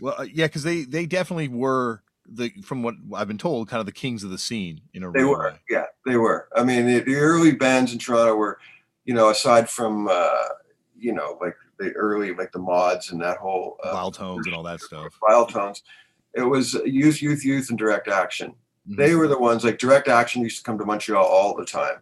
Well, uh, yeah. Cause they, they definitely were the, from what I've been told, kind of the kings of the scene in a They real were. Way. Yeah, they were. I mean, the, the early bands in Toronto were, you know, aside from, uh, you know, like, the early, like the mods and that whole uh, Wild Tones and all that stuff. Wild Tones. It was youth, youth, youth, and Direct Action. Mm-hmm. They were the ones like Direct Action used to come to Montreal all the time,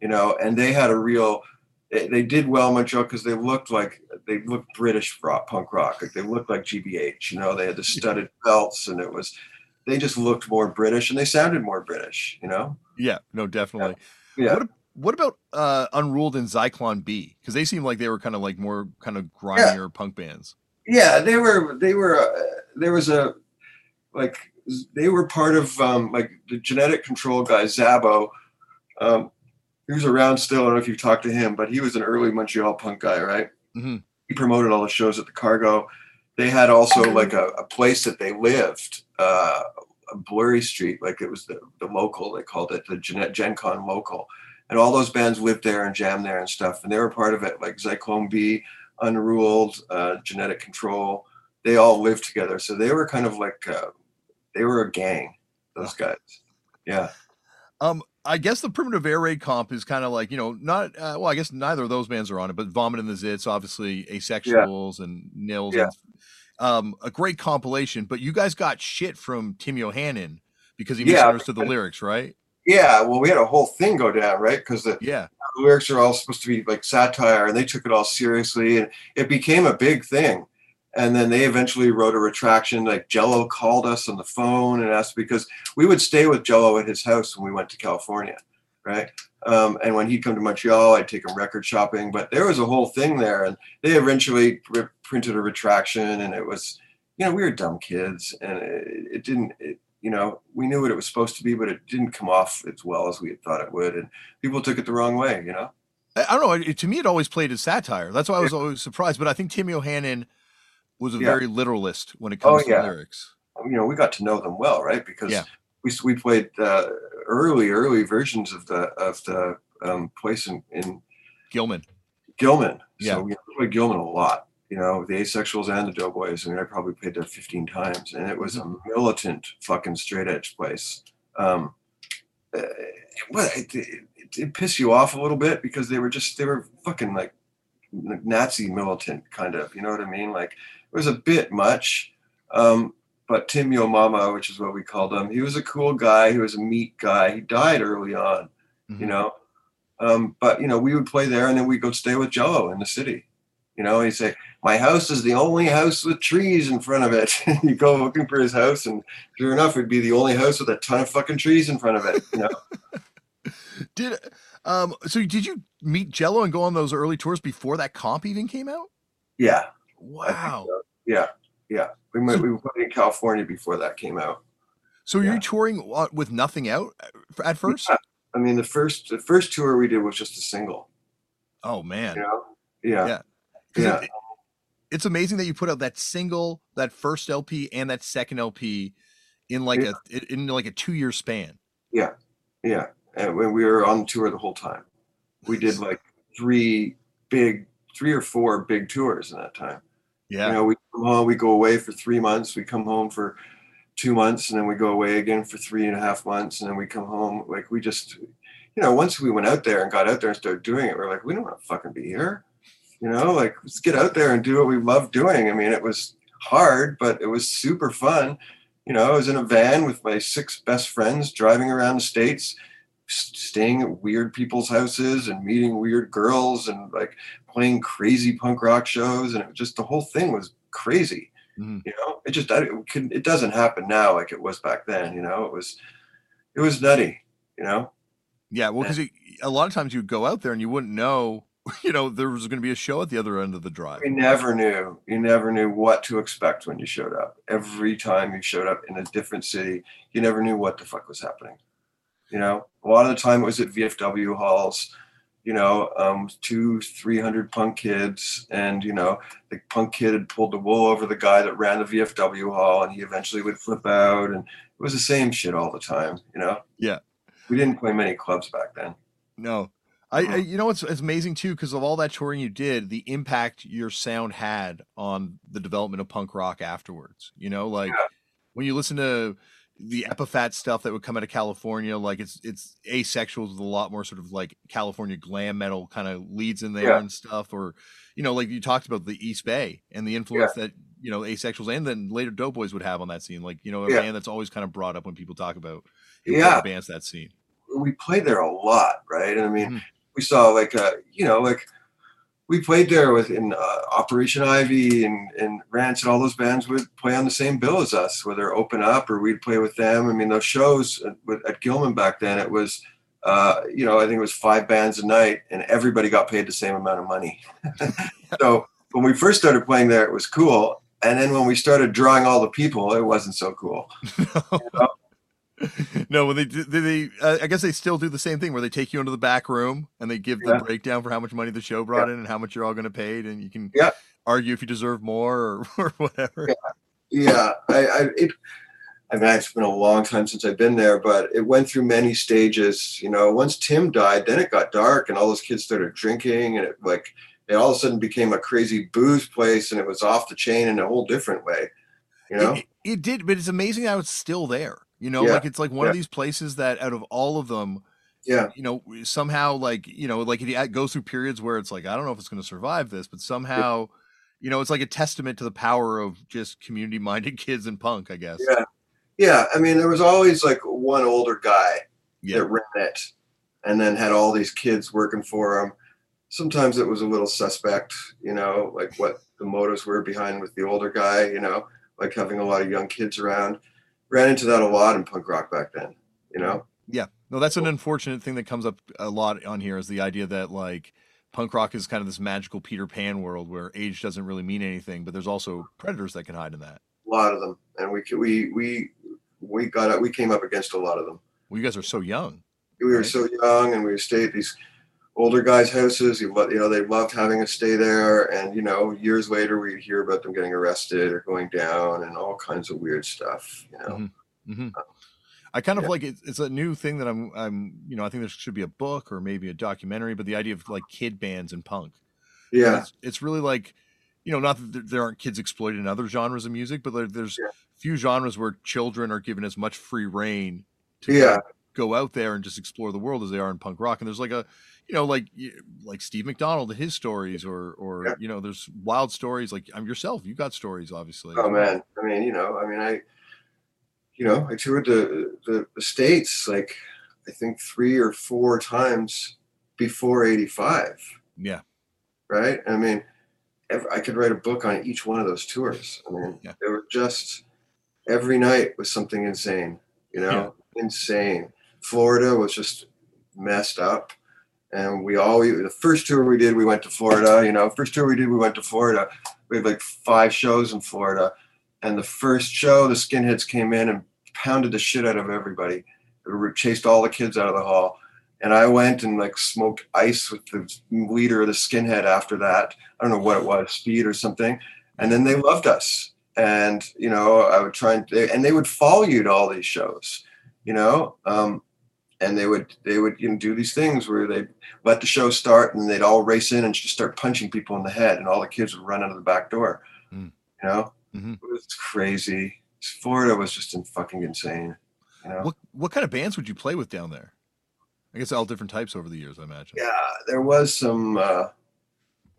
you know, and they had a real they, they did well in Montreal because they looked like they looked British rock, punk rock. Like they looked like G B H. You know, they had the studded belts, and it was they just looked more British, and they sounded more British. You know? Yeah. No, definitely. Yeah. What, what about uh, Unruled and Zyklon B? Because they seemed like they were kind of like more kind of grimier yeah. punk bands. Yeah, they were. They were. Uh, there was a like they were part of um, like the Genetic Control guy Zabo. Um, he was around still. I don't know if you talked to him, but he was an early Montreal punk guy, right? Mm-hmm. He promoted all the shows at the Cargo. They had also like a, a place that they lived, uh, a Blurry Street, like it was the, the local. They called it the Gen-, Gen Con local, and all those bands lived there and jammed there and stuff. And they were part of it, like Zyklon B, Unruled, uh, Genetic Control. They all lived together, so they were kind of like uh, they were a gang. Those guys, yeah. Um. I guess the Primitive Air Raid comp is kind of like, you know, not, uh, well, I guess neither of those bands are on it, but Vomit and the Zits, obviously Asexuals yeah. and Nils. Yeah. Um, a great compilation, but you guys got shit from Tim Yohannan because he yeah, misunderstood the lyrics, right? Yeah. Well, we had a whole thing go down, right? Because the, yeah. the lyrics are all supposed to be like satire, and they took it all seriously, and it became a big thing. And then they eventually wrote a retraction. Like Jello called us on the phone and asked, because we would stay with Jello at his house when we went to California, right? Um, and when he'd come to Montreal, I'd take him record shopping. But there was a whole thing there, and they eventually re- printed a retraction. And it was, you know, we were dumb kids, and it, it didn't, it, you know, we knew what it was supposed to be, but it didn't come off as well as we had thought it would, and people took it the wrong way, you know. I, I don't know. To me, it always played as satire. That's why I was yeah. always surprised. But I think Tim Yohannan was a yeah. very literalist when it comes oh, yeah. to lyrics. You know, we got to know them well, right? Because yeah. we we played uh, early, early versions of the of the um, place in, in Gilman. Gilman. Yeah. So we played Gilman a lot. You know, the Asexuals and the Doughboys. I mean, I probably played there fifteen times, and it was mm-hmm. a militant fucking straight edge place. Um, uh, it, it, it, it pissed you off a little bit because they were just they were fucking like Nazi militant kind of. You know what I mean? Like. It was a bit much, um, but Tim Yo Mama, which is what we called him, he was a cool guy. He was a meat guy. He died early on, mm-hmm. you know. Um, but, you know, we would play there, and then we'd go stay with Jello in the city. You know, he'd say, my house is the only house with trees in front of it. And you go looking for his house, and sure enough, it'd be the only house with a ton of fucking trees in front of it, you know. did um, So did you meet Jello and go on those early tours before that comp even came out? Yeah. Wow. So. Yeah. Yeah. We might, so, we were playing in California before that came out. So yeah. You're touring with nothing out at first? Yeah. I mean, the first, the first tour we did was just a single. Oh man. You know? Yeah. Yeah. yeah. It, it, it's amazing that you put out that single, that first L P and that second L P in like yeah. a, in like a two year span. Yeah. Yeah. And when we were on tour the whole time, we did like three big, three or four big tours in that time. Yeah. You know, we come home, we go away for three months, we come home for two months, and then we go away again for three and a half months, and then we come home. Like we just, you know, once we went out there and got out there and started doing it, we're like, we don't want to fucking be here. You know, like let's get out there and do what we love doing. I mean, it was hard, but it was super fun. You know, I was in a van with my six best friends driving around the States, staying at weird people's houses and meeting weird girls and like playing crazy punk rock shows. And it was just, the whole thing was crazy. Mm. You know, it just, it couldn't, it doesn't happen now. Like it was back then, you know, it was, it was nutty, you know? Yeah. Well, and, cause it, a lot of times you'd go out there and you wouldn't know, you know, there was going to be a show at the other end of the drive. You never knew, you never knew what to expect when you showed up. Every time you showed up in a different city, you never knew what the fuck was happening. You know, a lot of the time it was at V F W halls, you know, um, two, three hundred punk kids. And, you know, the punk kid had pulled the wool over the guy that ran the V F W hall, and he eventually would flip out. And it was the same shit all the time, you know? Yeah. We didn't play many clubs back then. No. I, I you know, it's, it's amazing, too, because of all that touring you did, the impact your sound had on the development of punk rock afterwards. You know, like yeah. when you listen to the Epiphat stuff that would come out of California, like it's it's Asexuals with a lot more sort of like California glam metal kind of leads in there yeah. and stuff. Or, you know, like you talked about the East Bay and the influence yeah. that, you know, Asexuals and then later Doughboys would have on that scene. Like, you know, a yeah. band that's always kind of brought up when people talk about yeah. bands that scene. We played there a lot, right? And I mean, mm-hmm. we saw like, uh, you know, like we played there with in uh, Operation Ivy and, and Ranch, and all those bands would play on the same bill as us, whether open up or we'd play with them. I mean, those shows at, at Gilman back then, it was, uh, you know, I think it was five bands a night and everybody got paid the same amount of money. So when we first started playing there, it was cool. And then when we started drawing all the people, it wasn't so cool. You know? No, when they they, they uh, I guess they still do the same thing where they take you into the back room and they give yeah. the breakdown for how much money the show brought yeah. in and how much you're all going to pay, and you can yeah. argue if you deserve more or, or whatever. Yeah, yeah. I, I, it, I mean, it's been a long time since I've been there, but it went through many stages. You know, once Tim died, then it got dark and all those kids started drinking, and it like it all of a sudden became a crazy booze place, and it was off the chain in a whole different way. You know, it, it did, but it's amazing how it's still there. You know, yeah. like it's like one yeah. of these places that out of all of them, yeah, you know, somehow like, you know, like it goes through periods where it's like, I don't know if it's going to survive this, but somehow, yeah. you know, it's like a testament to the power of just community minded kids and punk, I guess. Yeah. Yeah. I mean, there was always like one older guy yeah. that ran it and then had all these kids working for him. Sometimes it was a little suspect, you know, like what the motives were behind with the older guy, you know, like having a lot of young kids around. Ran into that a lot in punk rock back then, you know? Yeah. No, that's an unfortunate thing that comes up a lot on here, is the idea that like punk rock is kind of this magical Peter Pan world where age doesn't really mean anything, but there's also predators that can hide in that. A lot of them. And we, we, we, we got out, we came up against a lot of them. Well, you guys are so young. We right? were so young, and we stayed at these older guys' houses. You know, they loved having us stay there. And, you know, years later, we'd hear about them getting arrested or going down and all kinds of weird stuff, you know. Mm-hmm. Mm-hmm. Um, I kind of yeah. like it, it's a new thing that I'm, I'm, you know, I think there should be a book or maybe a documentary, but the idea of like kid bands and punk. Yeah. And it's, it's really like, you know, not that there aren't kids exploited in other genres of music, but there, there's yeah. few genres where children are given as much free reign to yeah. go out there and just explore the world as they are in punk rock. And there's like a, you know, like, like Steve McDonald and his stories, or, or, yeah. you know, there's wild stories like um, yourself, you got stories, obviously. Oh man. I mean, you know, I mean, I, you know, I toured the, the, the States, like I think three or four times before eighty-five. Yeah. Right. I mean, I could write a book on each one of those tours. I mean, yeah. they were just, every night was something insane, you know, yeah. insane. Florida was just messed up. And we all, the first tour we did, we went to Florida, you know, first tour we did, we went to Florida. We had like five shows in Florida. And the first show, the skinheads came in and pounded the shit out of everybody. They chased all the kids out of the hall. And I went and like smoked ice with the leader of the skinhead after that. I don't know what it was, speed or something. And then they loved us. And, you know, I would try and, and they would follow you to all these shows, you know, um, and they would, they would you know, do these things where they let the show start and they'd all race in and just start punching people in the head, and all the kids would run out of the back door. Mm. You know, mm-hmm. It was crazy. Florida was just in fucking insane. You know? What what kind of bands would you play with down there? I guess all different types over the years, I imagine. Yeah, there was some uh,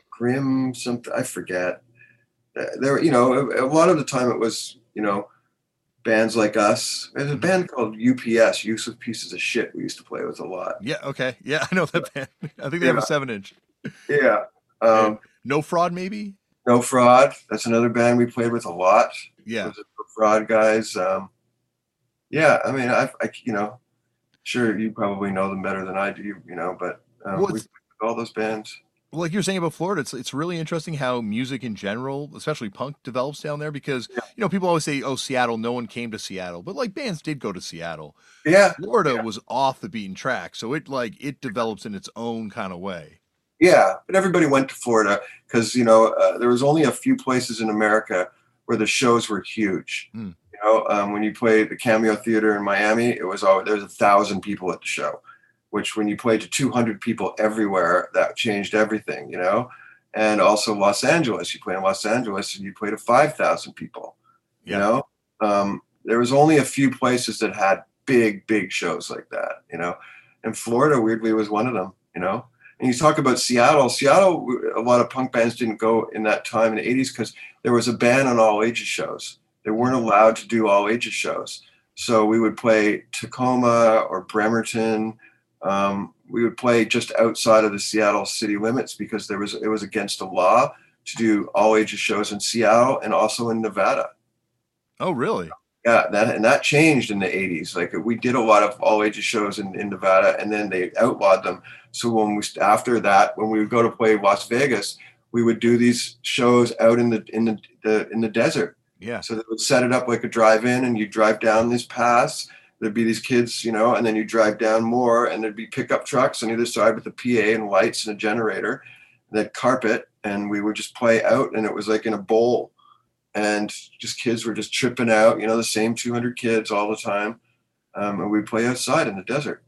grim something, I forget. There, you know, a lot of the time it was, you know, bands like us. There's a band called U P S, Use of Pieces of Shit, we used to play with a lot. Yeah, okay. Yeah, I know that band. I think they yeah. have a seven inch. Yeah. Um, No Fraud, maybe? No Fraud. That's another band we played with a lot. Yeah. Those No Fraud guys. Um, yeah, I mean, I, I, you know, sure, you probably know them better than I do, you know, but um, well, we played with all those bands. Like you're saying about Florida, it's it's really interesting how music in general, especially punk, develops down there, because yeah. you know, people always say, oh, Seattle, no one came to Seattle, but like bands did go to Seattle. Yeah. Florida yeah. was off the beaten track. So it like it develops in its own kind of way. Yeah. But everybody went to Florida because, you know, uh, there was only a few places in America where the shows were huge. Mm. You know, um, when you played the Cameo Theater in Miami, it was always, there was a thousand people at the show, which when you played to two hundred people everywhere, that changed everything, you know? And also Los Angeles, you play in Los Angeles and you play to five thousand people, yeah. you know? Um, there was only a few places that had big, big shows like that, you know? And Florida, weirdly, was one of them, you know? And you talk about Seattle. Seattle, a lot of punk bands didn't go in that time in the eighties because there was a ban on all ages shows. They weren't allowed to do all ages shows. So we would play Tacoma or Bremerton Um, we would play just outside of the Seattle city limits because there was it was against the law to do all ages shows in Seattle and also in Nevada. Oh, really? Yeah, that, and that changed in the eighties. Like, we did a lot of all ages shows in, in Nevada, and then they outlawed them. So when we after that, when we would go to play Las Vegas, we would do these shows out in the in the, the in the desert. Yeah. So they would set it up like a drive-in, and you drive down these paths. There'd be these kids, you know, and then you drive down more, and there'd be pickup trucks on either side with a P A and lights and a generator, and that carpet, and we would just play out, and it was like in a bowl, and just kids were just tripping out, you know, the same two hundred kids all the time, um, and we'd play outside in the desert.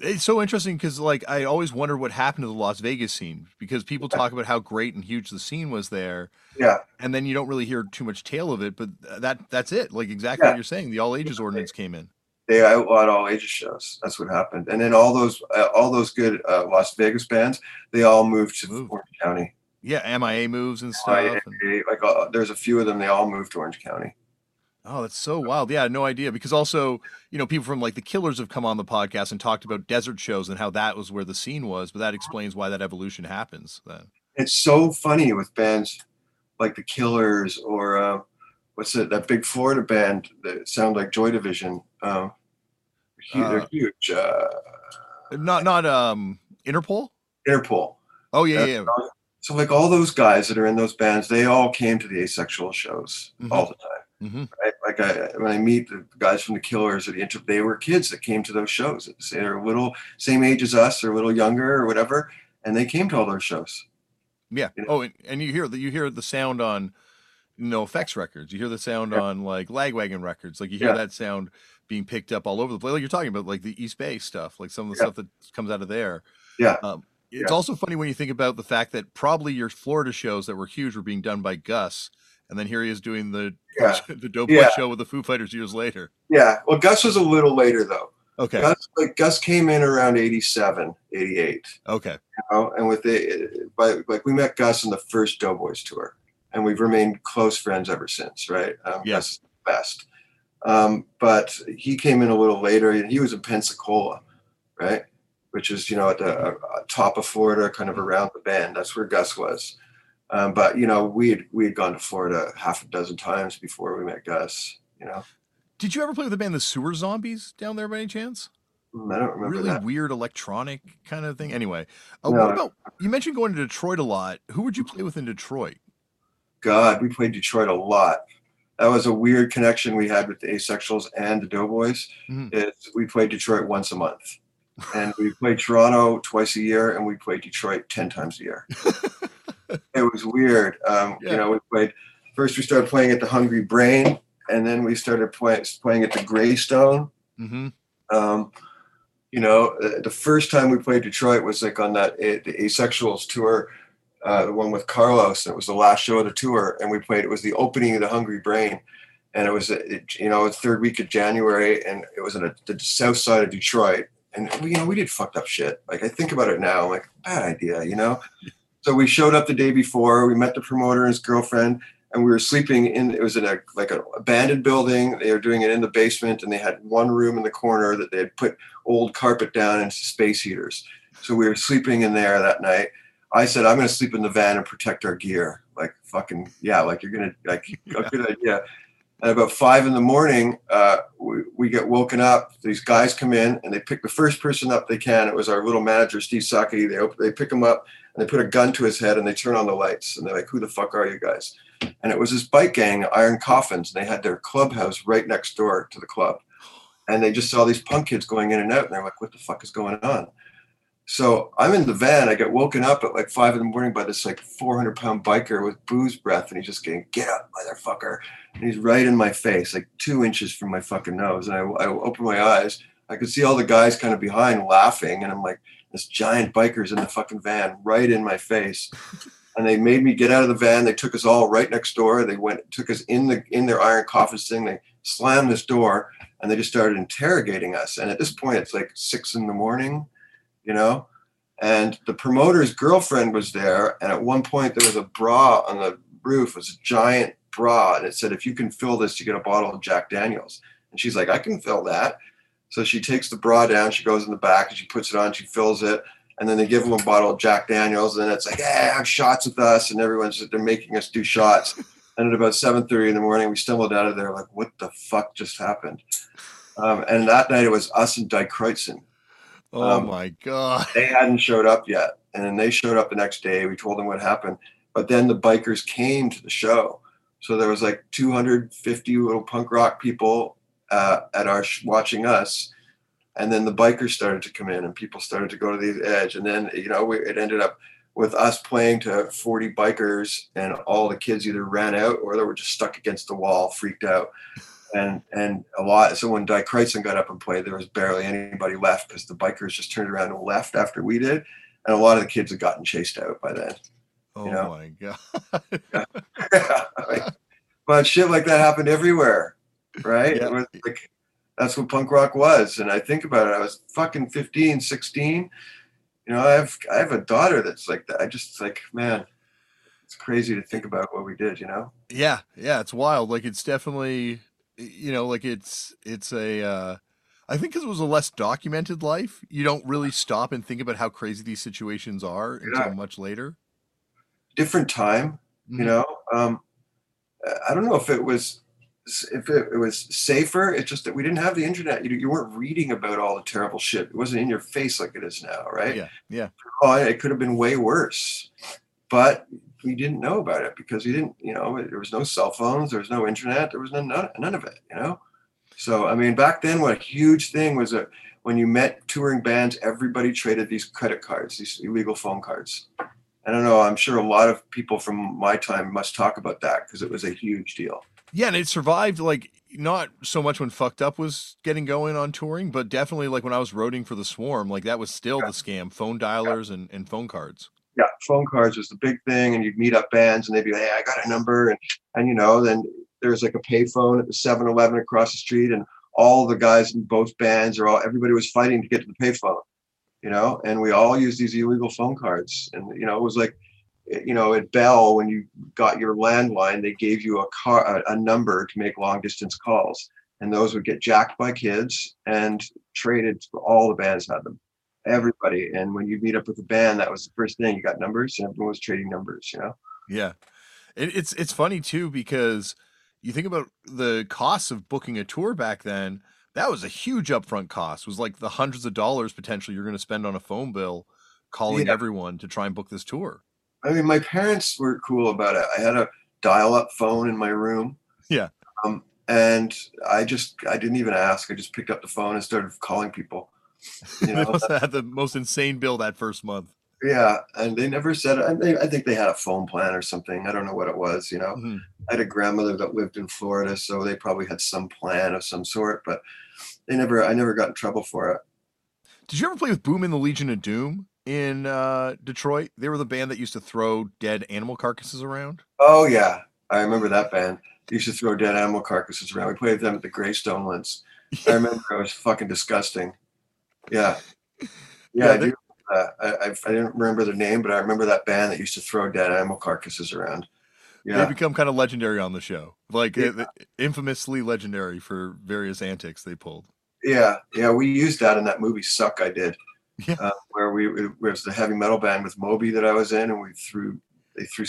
It's so interesting because, like, I always wonder what happened to the Las Vegas scene, because people yeah. talk about how great and huge the scene was there. Yeah. And then you don't really hear too much tale of it, but that that's it. Like, exactly yeah. what you're saying. The all ages yeah. ordinance came in. They outlawed all ages shows. That's what happened. And then all those uh, all those good uh, Las Vegas bands, they all moved to Ooh. Orange County. Yeah, M I A moves and stuff. M I A, and... Like uh, there's a few of them. They all moved to Orange County. Oh, that's so wild. Yeah, no idea. Because also, you know, people from like the Killers have come on the podcast and talked about desert shows and how that was where the scene was. But that explains why that evolution happens. Then. It's so funny with bands like the Killers or uh, what's it, that big Florida band that sound like Joy Division. Um, they're uh, huge. Uh, not not um, Interpol? Interpol. Oh, yeah, yeah. yeah. So like all those guys that are in those bands, they all came to the Asexual shows mm-hmm. all the time. Mm-hmm. Right? Like I, when I meet the guys from the Killers or the Inter, they were kids that came to those shows. They're a little same age as us, or a little younger, or whatever, and they came to all those shows. Yeah. You know? Oh, and, and you hear the you hear the sound on No Effects records. You hear the sound yeah. on like Lagwagon records. Like you hear yeah. that sound being picked up all over the place. Like you're talking about, like the East Bay stuff, like some of the yeah. stuff that comes out of there. Yeah. Um, it's yeah. also funny when you think about the fact that probably your Florida shows that were huge were being done by Gus. And then here he is doing the yeah. the Doughboy yeah. show with the Foo Fighters years later. Yeah. Well, Gus was a little later, though. Okay. Gus, like, Gus came in around eighty-seven, eighty-eight. Okay. You know? And with the, by, like, we met Gus on the first Doughboys tour, and we've remained close friends ever since, right? Um, yes. Gus is the best. Um, but he came in a little later, and he was in Pensacola, right? Which is, you know, at the uh, top of Florida, kind of around the bend. That's where Gus was. Um, but, you know, we had, we had gone to Florida half a dozen times before we met Gus, you know. Did you ever play with the band The Sewer Zombies down there by any chance? I don't remember Really that. Weird electronic kind of thing. Anyway, uh, no. what about, you mentioned going to Detroit a lot. Who would you play with in Detroit? God, we played Detroit a lot. That was a weird connection we had with the Asexuals and the Doughboys. Mm-hmm. It's, we played Detroit once a month. And we played Toronto twice a year, and we played Detroit ten times a year. It was weird. Um, yeah. You know, we played, first we started playing at the Hungry Brain, and then we started play, playing at the Greystone. Mm-hmm. Um, you know, the first time we played Detroit was like on that the Asexuals tour, uh, the one with Carlos. It was the last show of the tour, and we played, it was the opening of the Hungry Brain. And it was, it, you know, the third week of January, and it was in a, the south side of Detroit. And, you know, we did fucked up shit. Like, I think about it now, I'm like, bad idea, you know? So we showed up the day before, we met the promoter and his girlfriend, and we were sleeping in, it was in a like an abandoned building. They were doing it in the basement, and they had one room in the corner that they had put old carpet down and space heaters. So we were sleeping in there that night. I said, I'm going to sleep in the van and protect our gear. Like, fucking, yeah, like you're going to, like, yeah. a good idea. And about five in the morning, uh, we, we get woken up. These guys come in, and they pick the first person up they can. It was our little manager, Steve Saki. They open, they pick him up, and they put a gun to his head, and they turn on the lights. And they're like, who the fuck are you guys? And it was this bike gang, Iron Coffins. And they had their clubhouse right next door to the club. And they just saw these punk kids going in and out. And they're like, what the fuck is going on? So I'm in the van. I get woken up at like five in the morning by this like four hundred pound biker with booze breath. And he's just going, get up, motherfucker. And he's right in my face, like two inches from my fucking nose. And I, I open my eyes. I could see all the guys kind of behind laughing. And I'm like, this giant biker's in the fucking van right in my face. And they made me get out of the van. They took us all right next door. They went, took us in the in their Iron Coffins thing. They slammed this door, and they just started interrogating us. And at this point, it's like six in the morning. You know, and the promoter's girlfriend was there. And at one point there was a bra on the roof. It was a giant bra. And it said, if you can fill this, you get a bottle of Jack Daniels. And she's like, I can fill that. So she takes the bra down, she goes in the back, and she puts it on, she fills it, and then they give them a bottle of Jack Daniels, and it's like, hey, have shots with us, and everyone's, they're making us do shots. And at about seven thirty in the morning, we stumbled out of there like, what the fuck just happened? Um, and that night, it was us and Dyke Kreutzen. Oh, um, my God. They hadn't showed up yet, and then they showed up the next day. We told them what happened, but then the bikers came to the show. So there was like two hundred fifty little punk rock people uh, at our sh watching us. And then the bikers started to come in and people started to go to the edge. And then, you know, we, it ended up with us playing to forty bikers, and all the kids either ran out or they were just stuck against the wall, freaked out. And, and a lot, so when Dyke Kreutzen got up and played, there was barely anybody left because the bikers just turned around and left after we did. And a lot of the kids had gotten chased out by then. Oh, you know? My God. Yeah. Yeah. Like, but shit like that happened everywhere, right? Yeah. It was like, that's what punk rock was. And I think about it, I was fucking fifteen, sixteen. You know, I have, I have a daughter that's like that. I just like, man, it's crazy to think about what we did, you know? Yeah. Yeah. It's wild. Like, it's definitely, you know, like it's, it's a, uh, I think because it was a less documented life, you don't really stop and think about how crazy these situations are yeah. until much later. Different time, you know. Um, I don't know if it was if it, it was safer. It's just that we didn't have the internet. You, you weren't reading about all the terrible shit. It wasn't in your face like it is now, right? Yeah, yeah. Oh, it could have been way worse, but we didn't know about it because we didn't. You know, there was no cell phones. There was no internet. There was none none of it. You know. So I mean, back then, what a huge thing was that when you met touring bands, everybody traded these credit cards, these illegal phone cards. I don't know. I'm sure a lot of people from my time must talk about that because it was a huge deal. Yeah. And it survived like not so much when Fucked Up was getting going on touring, but definitely like when I was roading for the Swarm, like that was still yeah. the scam, phone dialers yeah. and, and phone cards. Yeah. Phone cards was the big thing. And you'd meet up bands and they'd be like, hey, I got a number. And, and you know, then there's like a pay phone at the seven eleven across the street. And all the guys in both bands or all, everybody was fighting to get to the pay phone. You know, and we all use these illegal phone cards. And, you know, it was like, you know, at Bell, when you got your landline, they gave you a car, a, a number to make long distance calls. And those would get jacked by kids and traded. All the bands had them, everybody. And when you meet up with a band, that was the first thing. You got numbers and everyone was trading numbers, you know? Yeah. It, it's, it's funny too, because you think about the costs of booking a tour back then. That was a huge upfront cost. It was like the hundreds of dollars potentially you're going to spend on a phone bill calling yeah. everyone to try and book this tour. I mean, my parents were cool about it. I had a dial-up phone in my room. Yeah. Um, and I just, I didn't even ask. I just picked up the phone and started calling people. You know, I had the most insane bill that first month. Yeah. And they never said it. I, mean, I think they had a phone plan or something. I don't know what it was, you know. Mm-hmm. I had a grandmother that lived in Florida, so they probably had some plan of some sort, but they never, I never got in trouble for it. Did you ever play with Boom in the Legion of Doom in uh, Detroit? They were the band that used to throw dead animal carcasses around. Oh, yeah. I remember that band. They used to throw dead animal carcasses around. We played with them at the Greystone once. I remember it was fucking disgusting. Yeah. Yeah, yeah I do. Uh, I, I didn't remember their name, but I remember that band that used to throw dead animal carcasses around. Yeah. They become kind of legendary on the show, like yeah. uh, infamously legendary for various antics they pulled. Yeah. Yeah. We used that in that movie Suck I did, yeah. uh, where we, it was the heavy metal band with Moby that I was in, and we threw, they threw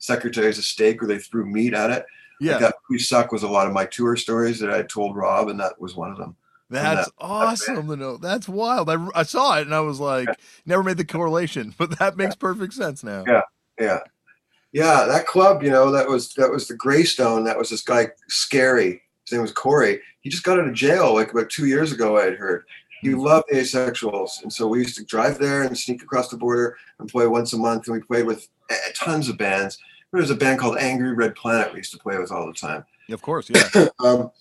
secretaries of steak or they threw meat at it. Yeah. Like that movie Suck was a lot of my tour stories that I told Rob, and that was one of them. That's that, awesome to know. That's wild. I, I saw it and I was like, yeah. never made the correlation, but that makes yeah. perfect sense now. Yeah, yeah, yeah. That club, you know, that was that was the Greystone. That was this guy Scary. His name was Corey. He just got out of jail like about two years ago. I had heard he mm-hmm. loved The Asexuals, and so we used to drive there and sneak across the border and play once a month. And we played with tons of bands. There was a band called Angry Red Planet we used to play with all the time. Of course, yeah. um,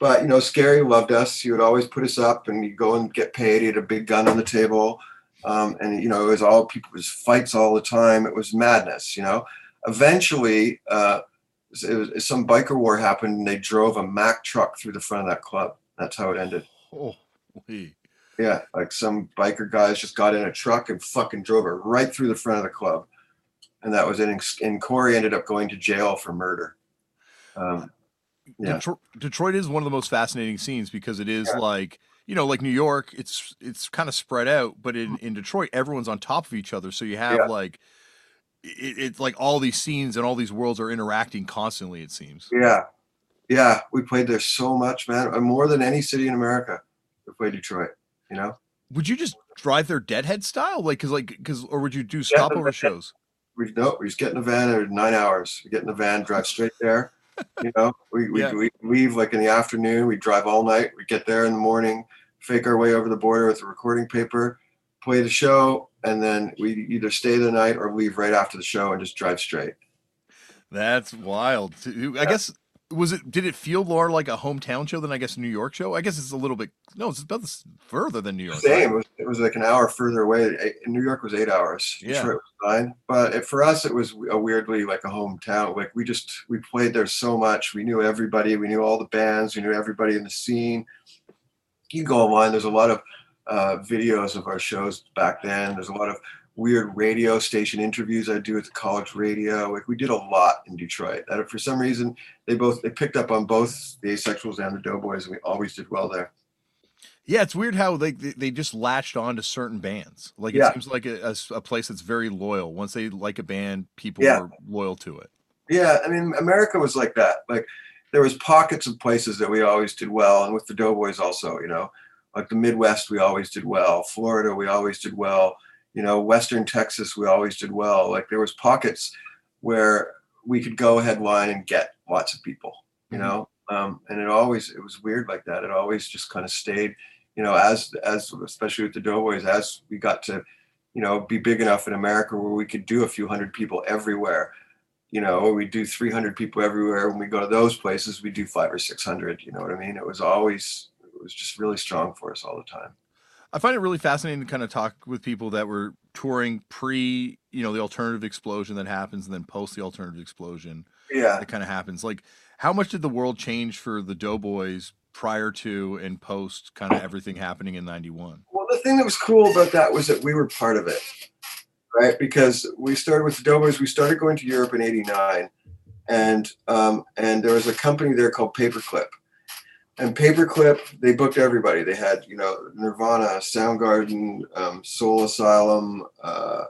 But, you know, Scary loved us. He would always put us up, and you'd go and get paid. He had a big gun on the table. Um, and, you know, it was all people, it was fights all the time. It was madness, you know. Eventually, uh, it was, some biker war happened, and they drove a Mack truck through the front of that club. That's how it ended. Oh, hey. Yeah, like some biker guys just got in a truck and fucking drove it right through the front of the club. And that was it. And Corey ended up going to jail for murder. Um, Yeah. Detroit, Detroit is one of the most fascinating scenes because it is yeah. like you know, like New York, it's it's kind of spread out, but in, in Detroit, everyone's on top of each other. So you have yeah. like, it, it's like all these scenes and all these worlds are interacting constantly, it seems. Yeah. Yeah. We played there so much, man. More than any city in America, we played Detroit, you know? Would you just drive there Deadhead style? Like, cause like, cause, or would you do stopover yeah, shows? We no, we just get in a van or nine hours. We get in a van, drive straight there. You know, we we, yeah. we leave like in the afternoon. We drive all night. We get there in the morning, fake our way over the border with the recording paper, play the show, and then we either stay the night or leave right after the show and just drive straight. That's wild. I yeah. guess was it? Did it feel more like a hometown show than I guess a New York show? I guess it's a little bit. No, it's about this further than New York. Same. Right? It, was, it was like an hour further away. New York was eight hours. Yeah. Detroit was nine. But it, for us, it was a weirdly like a hometown. Like we just we played there so much. We knew everybody. We knew all the bands. We knew everybody in the scene. You go online. There's a lot of uh, videos of our shows back then. There's a lot of weird radio station interviews I do at the college radio. Like we did a lot in Detroit. That for some reason they both they picked up on both the Asexuals and the Doughboys, and we always did well there. Yeah, it's weird how they they just latched on to certain bands. Like it yeah. seems like a, a, a place that's very loyal. Once they like a band, people yeah. are loyal to it. Yeah, I mean America was like that. Like there was pockets of places that we always did well, and with the Doughboys also, you know, like the Midwest we always did well, Florida we always did well. You know, Western Texas, we always did well. Like there was pockets where we could go headline and get lots of people, you know, um, and it always, it was weird like that. It always just kind of stayed, you know, as, as especially with the Doughboys, as we got to, you know, be big enough in America where we could do a few hundred people everywhere, you know, we do three hundred people everywhere. When we go to those places, we do five or six hundred, you know what I mean? It was always, it was just really strong for us all the time. I find it really fascinating to kind of talk with people that were touring pre, you know, the alternative explosion that happens and then post the alternative explosion. Yeah. That kind of happens. Like how much did the world change for the Doughboys prior to and post kind of everything happening in ninety-one? Well, the thing that was cool about that was that we were part of it, right? Because we started with the Doughboys. We started going to Europe in eighty-nine and, um, and there was a company there called Paperclip. And Paperclip, they booked everybody. They had, you know, Nirvana, Soundgarden, um, Soul Asylum, uh,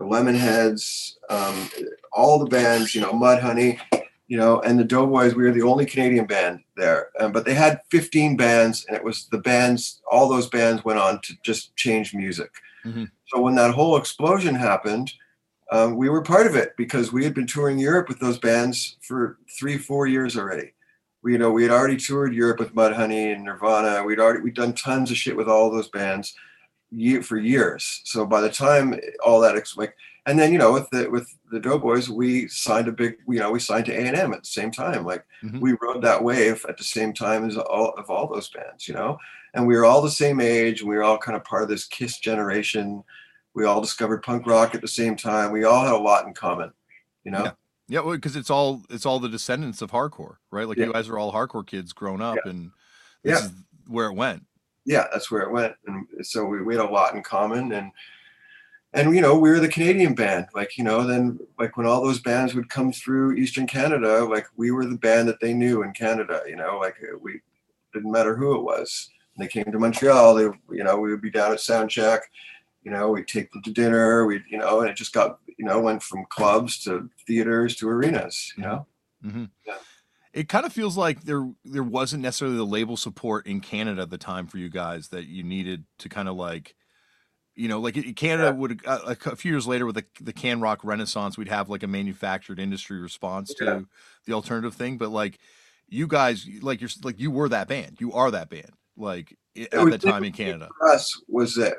the Lemonheads, um, all the bands, you know, Mudhoney, you know, and the Doughboys. We were the only Canadian band there. Um, but they had fifteen bands, and it was the bands, all those bands went on to just change music. Mm-hmm. So when that whole explosion happened, um, we were part of it because we had been touring Europe with those bands for three, four years already. We, you know, we had already toured Europe with Mudhoney and Nirvana. We'd already we'd done tons of shit with all those bands year, for years. So by the time all that, like, and then you know, with the with the Doughboys, we signed a big, you know, we signed to A and M at the same time. Like mm-hmm. we rode that wave at the same time as all of all those bands, you know. And we were all the same age, and we were all kind of part of this Kiss generation. We all discovered punk rock at the same time. We all had a lot in common, you know. Yeah. Yeah, because well, it's all it's all the descendants of hardcore, right? Like yeah. you guys are all hardcore kids grown up, yeah. and this yeah. is where it went. Yeah, that's where it went, and so we, we had a lot in common, and and you know we were the Canadian band, like you know then like when all those bands would come through Eastern Canada, like we were the band that they knew in Canada, you know, like we didn't matter who it was. When they came to Montreal, they you know we would be down at soundcheck, you know we'd take them to dinner, we you know, and it just got. You know, went from clubs to theaters to arenas, you know? Mm-hmm. Yeah. It kind of feels like there there wasn't necessarily the label support in Canada at the time for you guys that you needed to kind of like, you know, like Canada yeah. would, a, a few years later with the, the can rock renaissance, we'd have like a manufactured industry response yeah. to the alternative thing. But like you guys, like you're like, you were that band, you are that band. Like it, it at was, the time in Canada. For us was that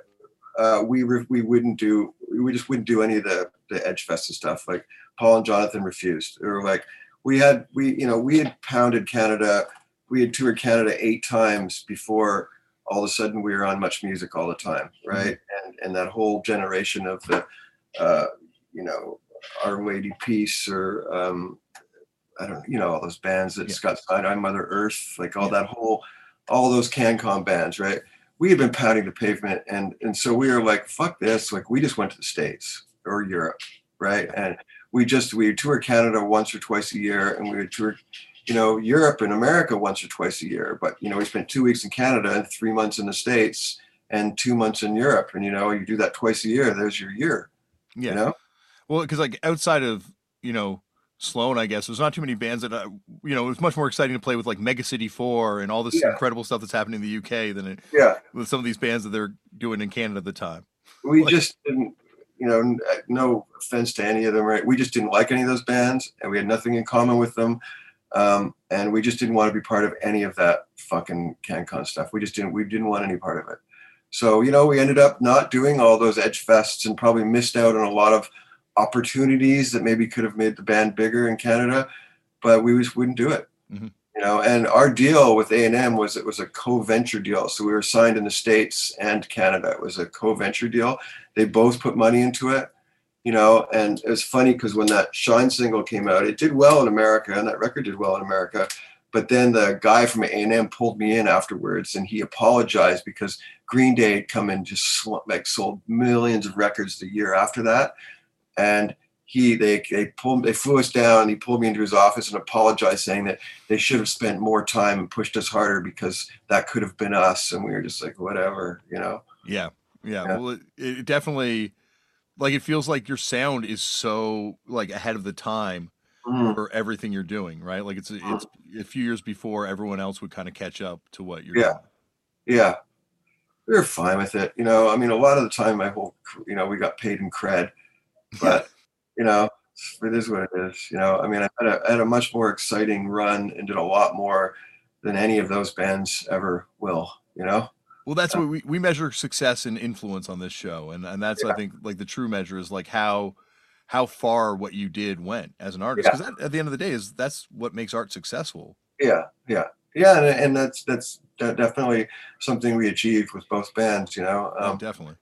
uh, we, re we wouldn't do, we just wouldn't do any of the, the edge fest and stuff. Like Paul and Jonathan refused. They were like, we had, we, you know, we had pounded Canada. We had toured Canada eight times before all of a sudden we were on Much Music all the time. Right. Mm-hmm. And, and that whole generation of the, uh, you know, Our Lady Peace or, um, I don't you know, all those bands that yeah. Scott signed on Mother Earth, like all yeah. that whole, all those CanCon bands. Right. We had been pounding the pavement. And, and so we were like, fuck this. Like we just went to the States or Europe, right? And we just, we would tour Canada once or twice a year, and we would tour you know, Europe and America once or twice a year. But, you know, we spent two weeks in Canada and three months in the States and two months in Europe. And, you know, you do that twice a year. There's your year. Yeah. You know? Well, because like outside of, you know, Sloan, I guess, there's not too many bands that, I, you know, it was much more exciting to play with like Mega City four and all this yeah. incredible stuff that's happening in the U K than it yeah. with some of these bands that they're doing in Canada at the time. We like, just didn't, you know, no offense to any of them, right? We just didn't like any of those bands and we had nothing in common with them. Um, and we just didn't want to be part of any of that fucking CanCon stuff. We just didn't, we didn't want any part of it. So, you know, we ended up not doing all those Edge Fests and probably missed out on a lot of opportunities that maybe could have made the band bigger in Canada, but we just wouldn't do it. Mm-hmm. You know, and our deal with A and M was it was a co-venture deal. So we were signed in the States and Canada. It was a co-venture deal. They both put money into it, you know, and it was funny because when that Shine single came out, it did well in America and that record did well in America. But then the guy from A and M pulled me in afterwards and he apologized because Green Day had come in, just like sold millions of records the year after that. And he, they, they pulled, they flew us down. He pulled me into his office and apologized, saying that they should have spent more time and pushed us harder because that could have been us. And we were just like, whatever, you know? Yeah. Yeah. yeah. Well, it, it definitely, like, it feels like your sound is so like ahead of the time mm. for everything you're doing. Right. Like it's, it's a few years before everyone else would kind of catch up to what you're yeah. doing. Yeah. We were fine with it. You know, I mean, a lot of the time my whole, you know, we got paid in cred. But, you know, it is what it is. You know, I mean, I had a, I had a much more exciting run and did a lot more than any of those bands ever will, you know? Well, that's yeah. what we, we measure success and influence on this show. And, and that's, yeah. I think, like the true measure is like how, how far what you did went as an artist. Because yeah. at the end of the day, is that's what makes art successful. Yeah, yeah. Yeah, and, and that's that's definitely something we achieved with both bands, you know? Um, yeah, definitely.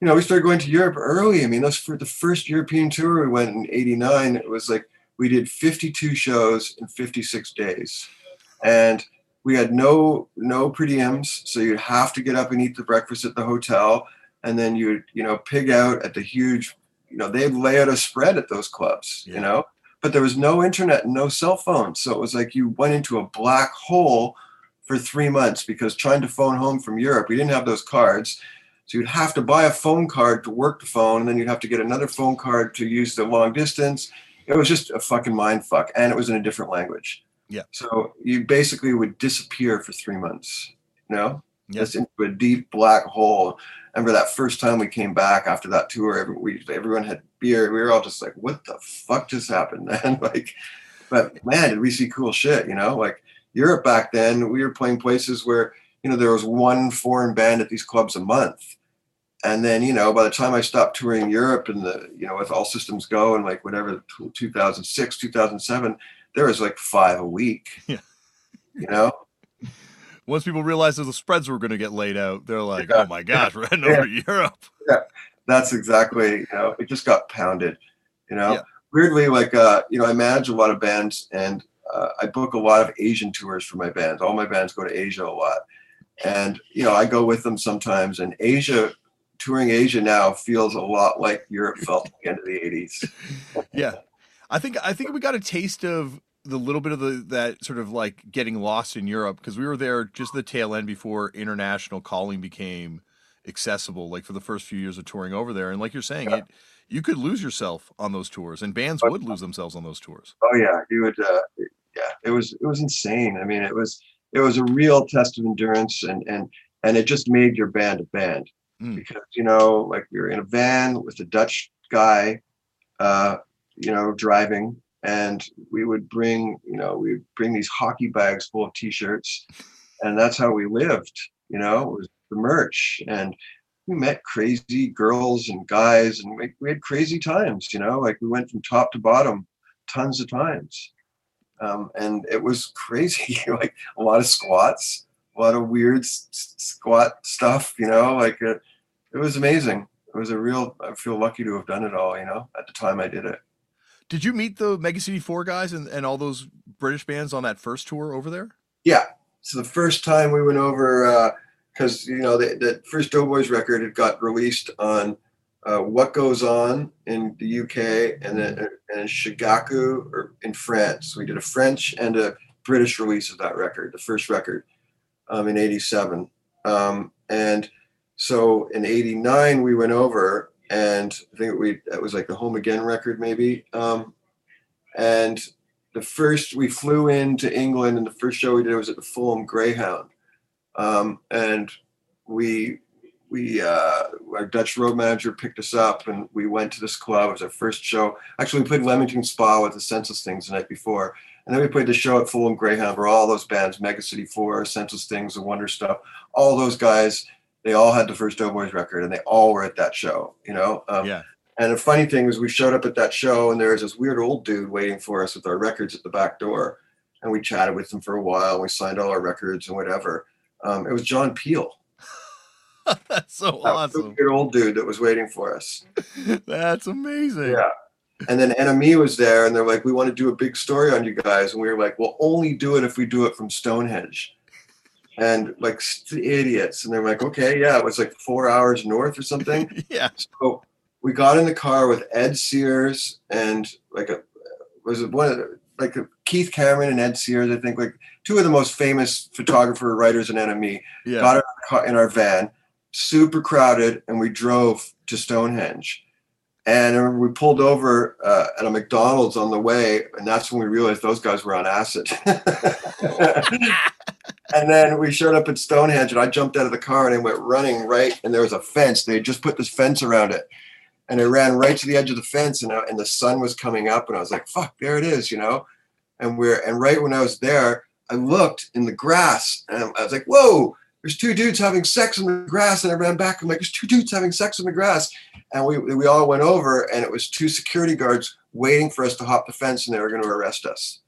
You know, we started going to Europe early. I mean, that's for the first European tour we went in eighty-nine. It was like we did fifty-two shows in fifty-six days, and we had no no per diems. So you'd have to get up and eat the breakfast at the hotel, and then you'd you know pig out at the huge. You know, they'd lay out a spread at those clubs. Yeah. You know, but there was no internet and no cell phones, so it was like you went into a black hole for three months because trying to phone home from Europe, we didn't have those cards. So you'd have to buy a phone card to work the phone, and then you'd have to get another phone card to use the long distance. It was just a fucking mind fuck, and it was in a different language. Yeah. So you basically would disappear for three months, you know, yeah. just into a deep black hole. I remember that first time we came back after that tour, every, we, everyone had beer. We were all just like, what the fuck just happened, man? Like, but man, did we see cool shit, you know? Like Europe back then, we were playing places where, you know, there was one foreign band at these clubs a month. And then, you know, by the time I stopped touring Europe and the, you know, with All Systems Go and like whatever, two thousand six, two thousand seven, there was like five a week, yeah. you know? Once people realized that the spreads were going to get laid out, they're like, yeah. oh my gosh, we're heading yeah. over to Europe. Yeah, that's exactly, you know, it just got pounded, you know? Yeah. Weirdly, like, uh, you know, I manage a lot of bands and uh, I book a lot of Asian tours for my bands. All my bands go to Asia a lot. And, you know, I go with them sometimes, and Asia, touring Asia now feels a lot like Europe felt at the end of the eighties. yeah. I think, I think we got a taste of the little bit of the, that sort of like getting lost in Europe. Cause we were there just the tail end before international calling became accessible, like for the first few years of touring over there. And like you're saying, yeah. it, you could lose yourself on those tours, and bands would lose themselves on those tours. Oh yeah. You would, uh, yeah, it was, it was insane. I mean, it was, it was a real test of endurance, and, and, and it just made your band a band. Because, you know, like we were in a van with a Dutch guy, uh, you know, driving, and we would bring, you know, we'd bring these hockey bags full of T-shirts, and that's how we lived, you know, it was the merch. And we met crazy girls and guys, and we, we had crazy times, you know, like we went from top to bottom tons of times. Um, and it was crazy, like a lot of squats. A lot of weird squat stuff, you know, like it, it was amazing. It was a real, I feel lucky to have done it all, you know, at the time I did it. Did you meet the Mega City four guys and, and all those British bands on that first tour over there? Yeah. So the first time we went over, uh, cause you know, the, the first Doughboys record, it got released on uh, What Goes On in the U K and then and Shigaku or in France. We did a French and a British release of that record, the first record, um, in eighty-seven. Um, and so in eighty-nine, we went over, and I think we, that was like the Home Again record, maybe. Um, and the first, we flew into England, and the first show we did was at the Fulham Greyhound. Um, and we, we, uh, our Dutch road manager picked us up, and we went to this club. It was our first show. Actually, we played Leamington Spa with the Senseless Things the night before. And then we played the show at Fulham Greyhound, where all those bands, Mega City four, Senseless Things, The Wonder Stuff, all those guys, they all had the first Doughboys record, and they all were at that show, you know? Um, yeah. And the funny thing was, we showed up at that show, and there was this weird old dude waiting for us with our records at the back door. And we chatted with him for a while, and we signed all our records and whatever. Um, it was John Peel. That's so that awesome. Weird old dude that was waiting for us. That's amazing. Yeah. And then Enemy was there, and they're like, "We want to do a big story on you guys." And we were like, "We'll only do it if we do it from Stonehenge." And like, idiots. And they're like, "Okay, yeah." It was like four hours north or something. Yeah. So we got in the car with Ed Sears and like a was it one of the, like a, Keith Cameron and Ed Sears, I think, like two of the most famous photographer writers in N M E. Yeah. Got in our, car, in our van, super crowded, and we drove to Stonehenge. And we pulled over uh, at a McDonald's on the way, and that's when we realized those guys were on acid. And then we showed up at Stonehenge, and I jumped out of the car and I went running right, and there was a fence. They had just put this fence around it. And I ran right to the edge of the fence, and, I, and the sun was coming up, and I was like, fuck, there it is, you know? And we're and right when I was there, I looked in the grass, and I was like, whoa, there's two dudes having sex in the grass. And I ran back, I'm like, there's two dudes having sex in the grass. And we, we all went over, and it was two security guards waiting for us to hop the fence, and they were going to arrest us.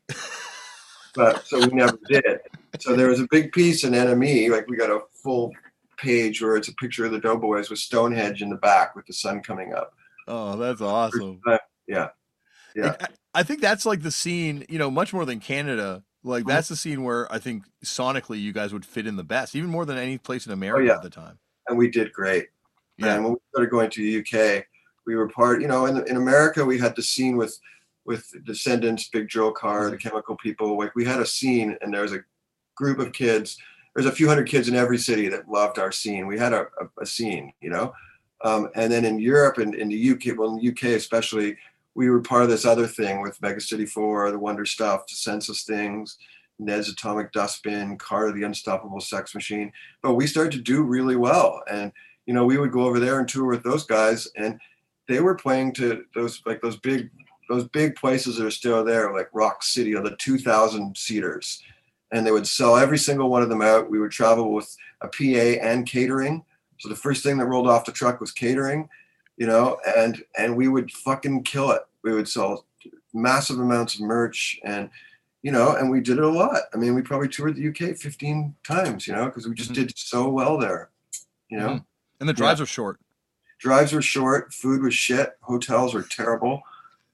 But so we never did. So there was a big piece in N M E, like we got a full page where it's a picture of the Doughboys with Stonehenge in the back with the sun coming up. Oh, that's awesome. Yeah. Yeah. I think that's like the scene, you know, much more than Canada. Like that's the scene where I think sonically you guys would fit in the best, even more than any place in America. Oh, yeah. At the time. And we did great. Yeah. And when we started going to the U K, we were part, you know, in, in America, we had the scene with, with Descendants, Big Drill Car, mm-hmm. the Chemical People. Like we had a scene, and there was a group of kids. There's a few hundred kids in every city that loved our scene. We had a, a, a scene, you know? Um, and then in Europe and in the U K, well, in the U K especially, we were part of this other thing with Mega City four, The Wonder Stuff, The Senseless Things, Ned's Atomic Dustbin, Carter, The Unstoppable Sex Machine. But we started to do really well. And, you know, we would go over there and tour with those guys, and they were playing to those, like those big, those big places that are still there, like Rock City or the two thousand seaters. And they would sell every single one of them out. We would travel with a P A and catering. So the first thing that rolled off the truck was catering, you know, and, and we would fucking kill it. We would sell massive amounts of merch, and, you know, and we did it a lot. I mean, we probably toured the U K fifteen times, you know, because we just mm-hmm. did so well there, you know. Mm-hmm. And the drives yeah. were short. Drives were short. Food was shit. Hotels were terrible.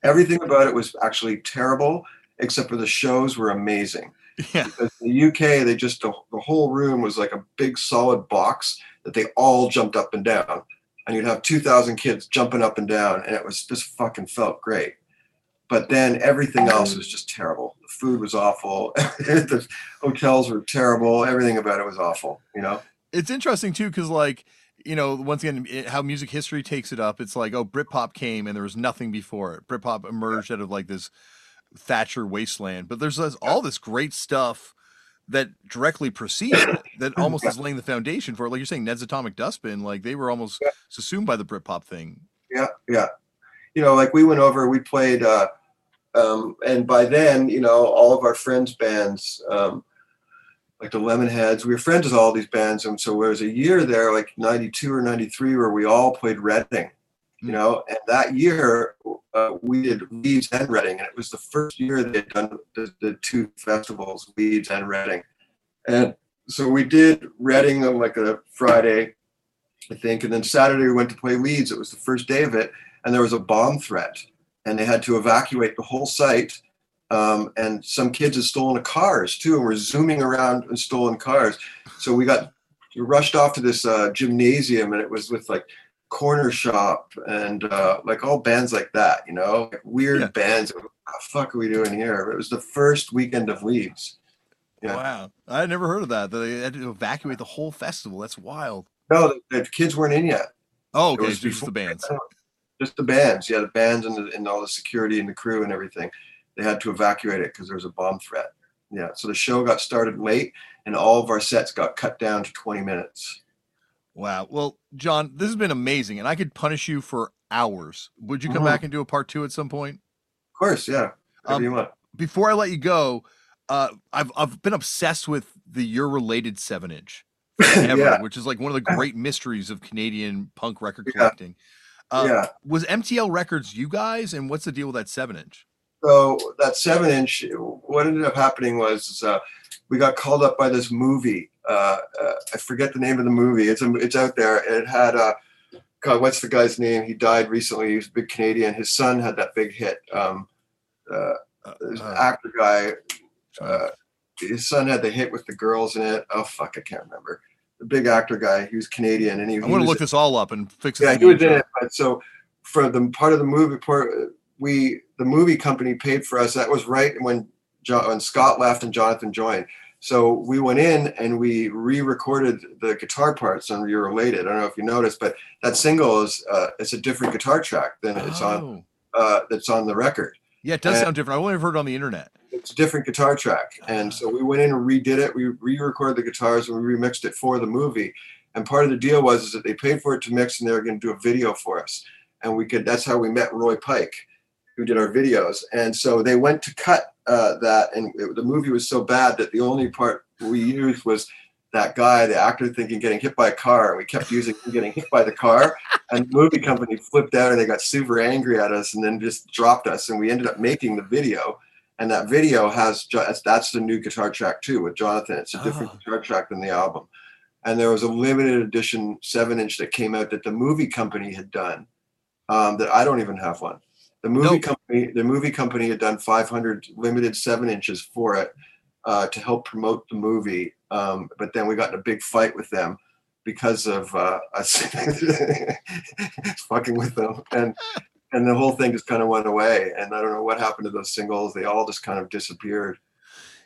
Everything about it was actually terrible, except for the shows were amazing. Yeah. Because in the U K, they just, the whole room was like a big solid box that they all jumped up and down, and you'd have two thousand kids jumping up and down, and it was just fucking felt great. But then everything else was just terrible. The food was awful. The hotels were terrible. Everything about it was awful, you know? It's interesting too, because like, you know, once again, it, how music history takes it up. It's like, oh, Britpop came and there was nothing before it. Britpop emerged yeah. out of like this Thatcher wasteland, but there's this, yeah. all this great stuff that directly precedes it, that almost yeah. is laying the foundation for it. Like you're saying, Ned's Atomic Dustbin, like they were almost yeah. subsumed by the Britpop thing. Yeah, yeah. You know, like we went over, we played, uh, um, and by then, you know, all of our friends' bands, um, like the Lemonheads, we were friends with all these bands, and so there was a year there, like ninety-two or ninety-three, where we all played Reading. You know, and that year uh, we did Leeds and Reading, and it was the first year they had done the, the two festivals, Leeds and Reading. And so we did Reading on like a Friday, I think, and then Saturday we went to play Leeds. It was the first day of it, and there was a bomb threat, and they had to evacuate the whole site. Um, and some kids had stolen cars too, and were zooming around in stolen cars. So we got we rushed off to this uh, gymnasium, and it was with like Corner Shop and uh like all bands like that, you know, like weird yeah. bands. What the fuck are we doing here? It was the first weekend of Leeds. Yeah. Wow. I never heard of that. They had to evacuate the whole festival. That's wild. No, the, the kids weren't in yet. Oh, okay. It was just the bands. Just the bands. Yeah, the bands and, the, and all the security and the crew and everything. They had to evacuate it because there was a bomb threat. Yeah, so the show got started late, and all of our sets got cut down to twenty minutes. Wow. Well, John, this has been amazing, and I could punish you for hours. Would you come mm-hmm. back and do a part two at some point? Of course, yeah. Whatever um, you want. Before I let you go, uh, I've I've been obsessed with the You're Related seven inch, forever, yeah. which is like one of the great mysteries of Canadian punk record collecting. Yeah. Um, yeah. Was M T L Records you guys, and what's the deal with that seven inch? So that seven inch, what ended up happening was uh, we got called up by this movie. Uh, uh, I forget the name of the movie. It's a, it's out there. It had uh, God, what's the guy's name? He died recently. He was a big Canadian. His son had that big hit. Um, uh, uh, an actor guy. Uh, his son had the hit with the girls in it. Oh fuck, I can't remember. The big actor guy. He was Canadian, and he. I'm gonna look this all up and fix it. Yeah, he was in it. But so for the part of the movie part. We, the movie company paid for us. That was right when John, when Scott left and Jonathan joined. So we went in and we re-recorded the guitar parts on You're Related. I don't know if you noticed, but that single is uh, it's a different guitar track than oh. it's on uh, that's on the record. Yeah, it does and sound different. I've only heard it on the internet. It's a different guitar track. Uh. And so we went in and redid it. We re-recorded the guitars and we remixed it for the movie. And part of the deal was is that they paid for it to mix and they were going to do a video for us. And we could. That's how we met Roy Pike, who did our videos. And so they went to cut uh, that. And it, the movie was so bad that the only part we used was that guy, the actor thinking, getting hit by a car. And we kept using him getting hit by the car. And the movie company flipped out and they got super angry at us and then just dropped us. And we ended up making the video. And that video has, that's the new guitar track too with Jonathan. It's a different oh. guitar track than the album. And there was a limited edition seven inch that came out that the movie company had done um, that I don't even have one. The movie nope. company, the movie company had done five hundred limited seven inches for it uh, to help promote the movie, um, but then we got in a big fight with them because of uh, us fucking with them, and and the whole thing just kind of went away. And I don't know what happened to those singles; they all just kind of disappeared.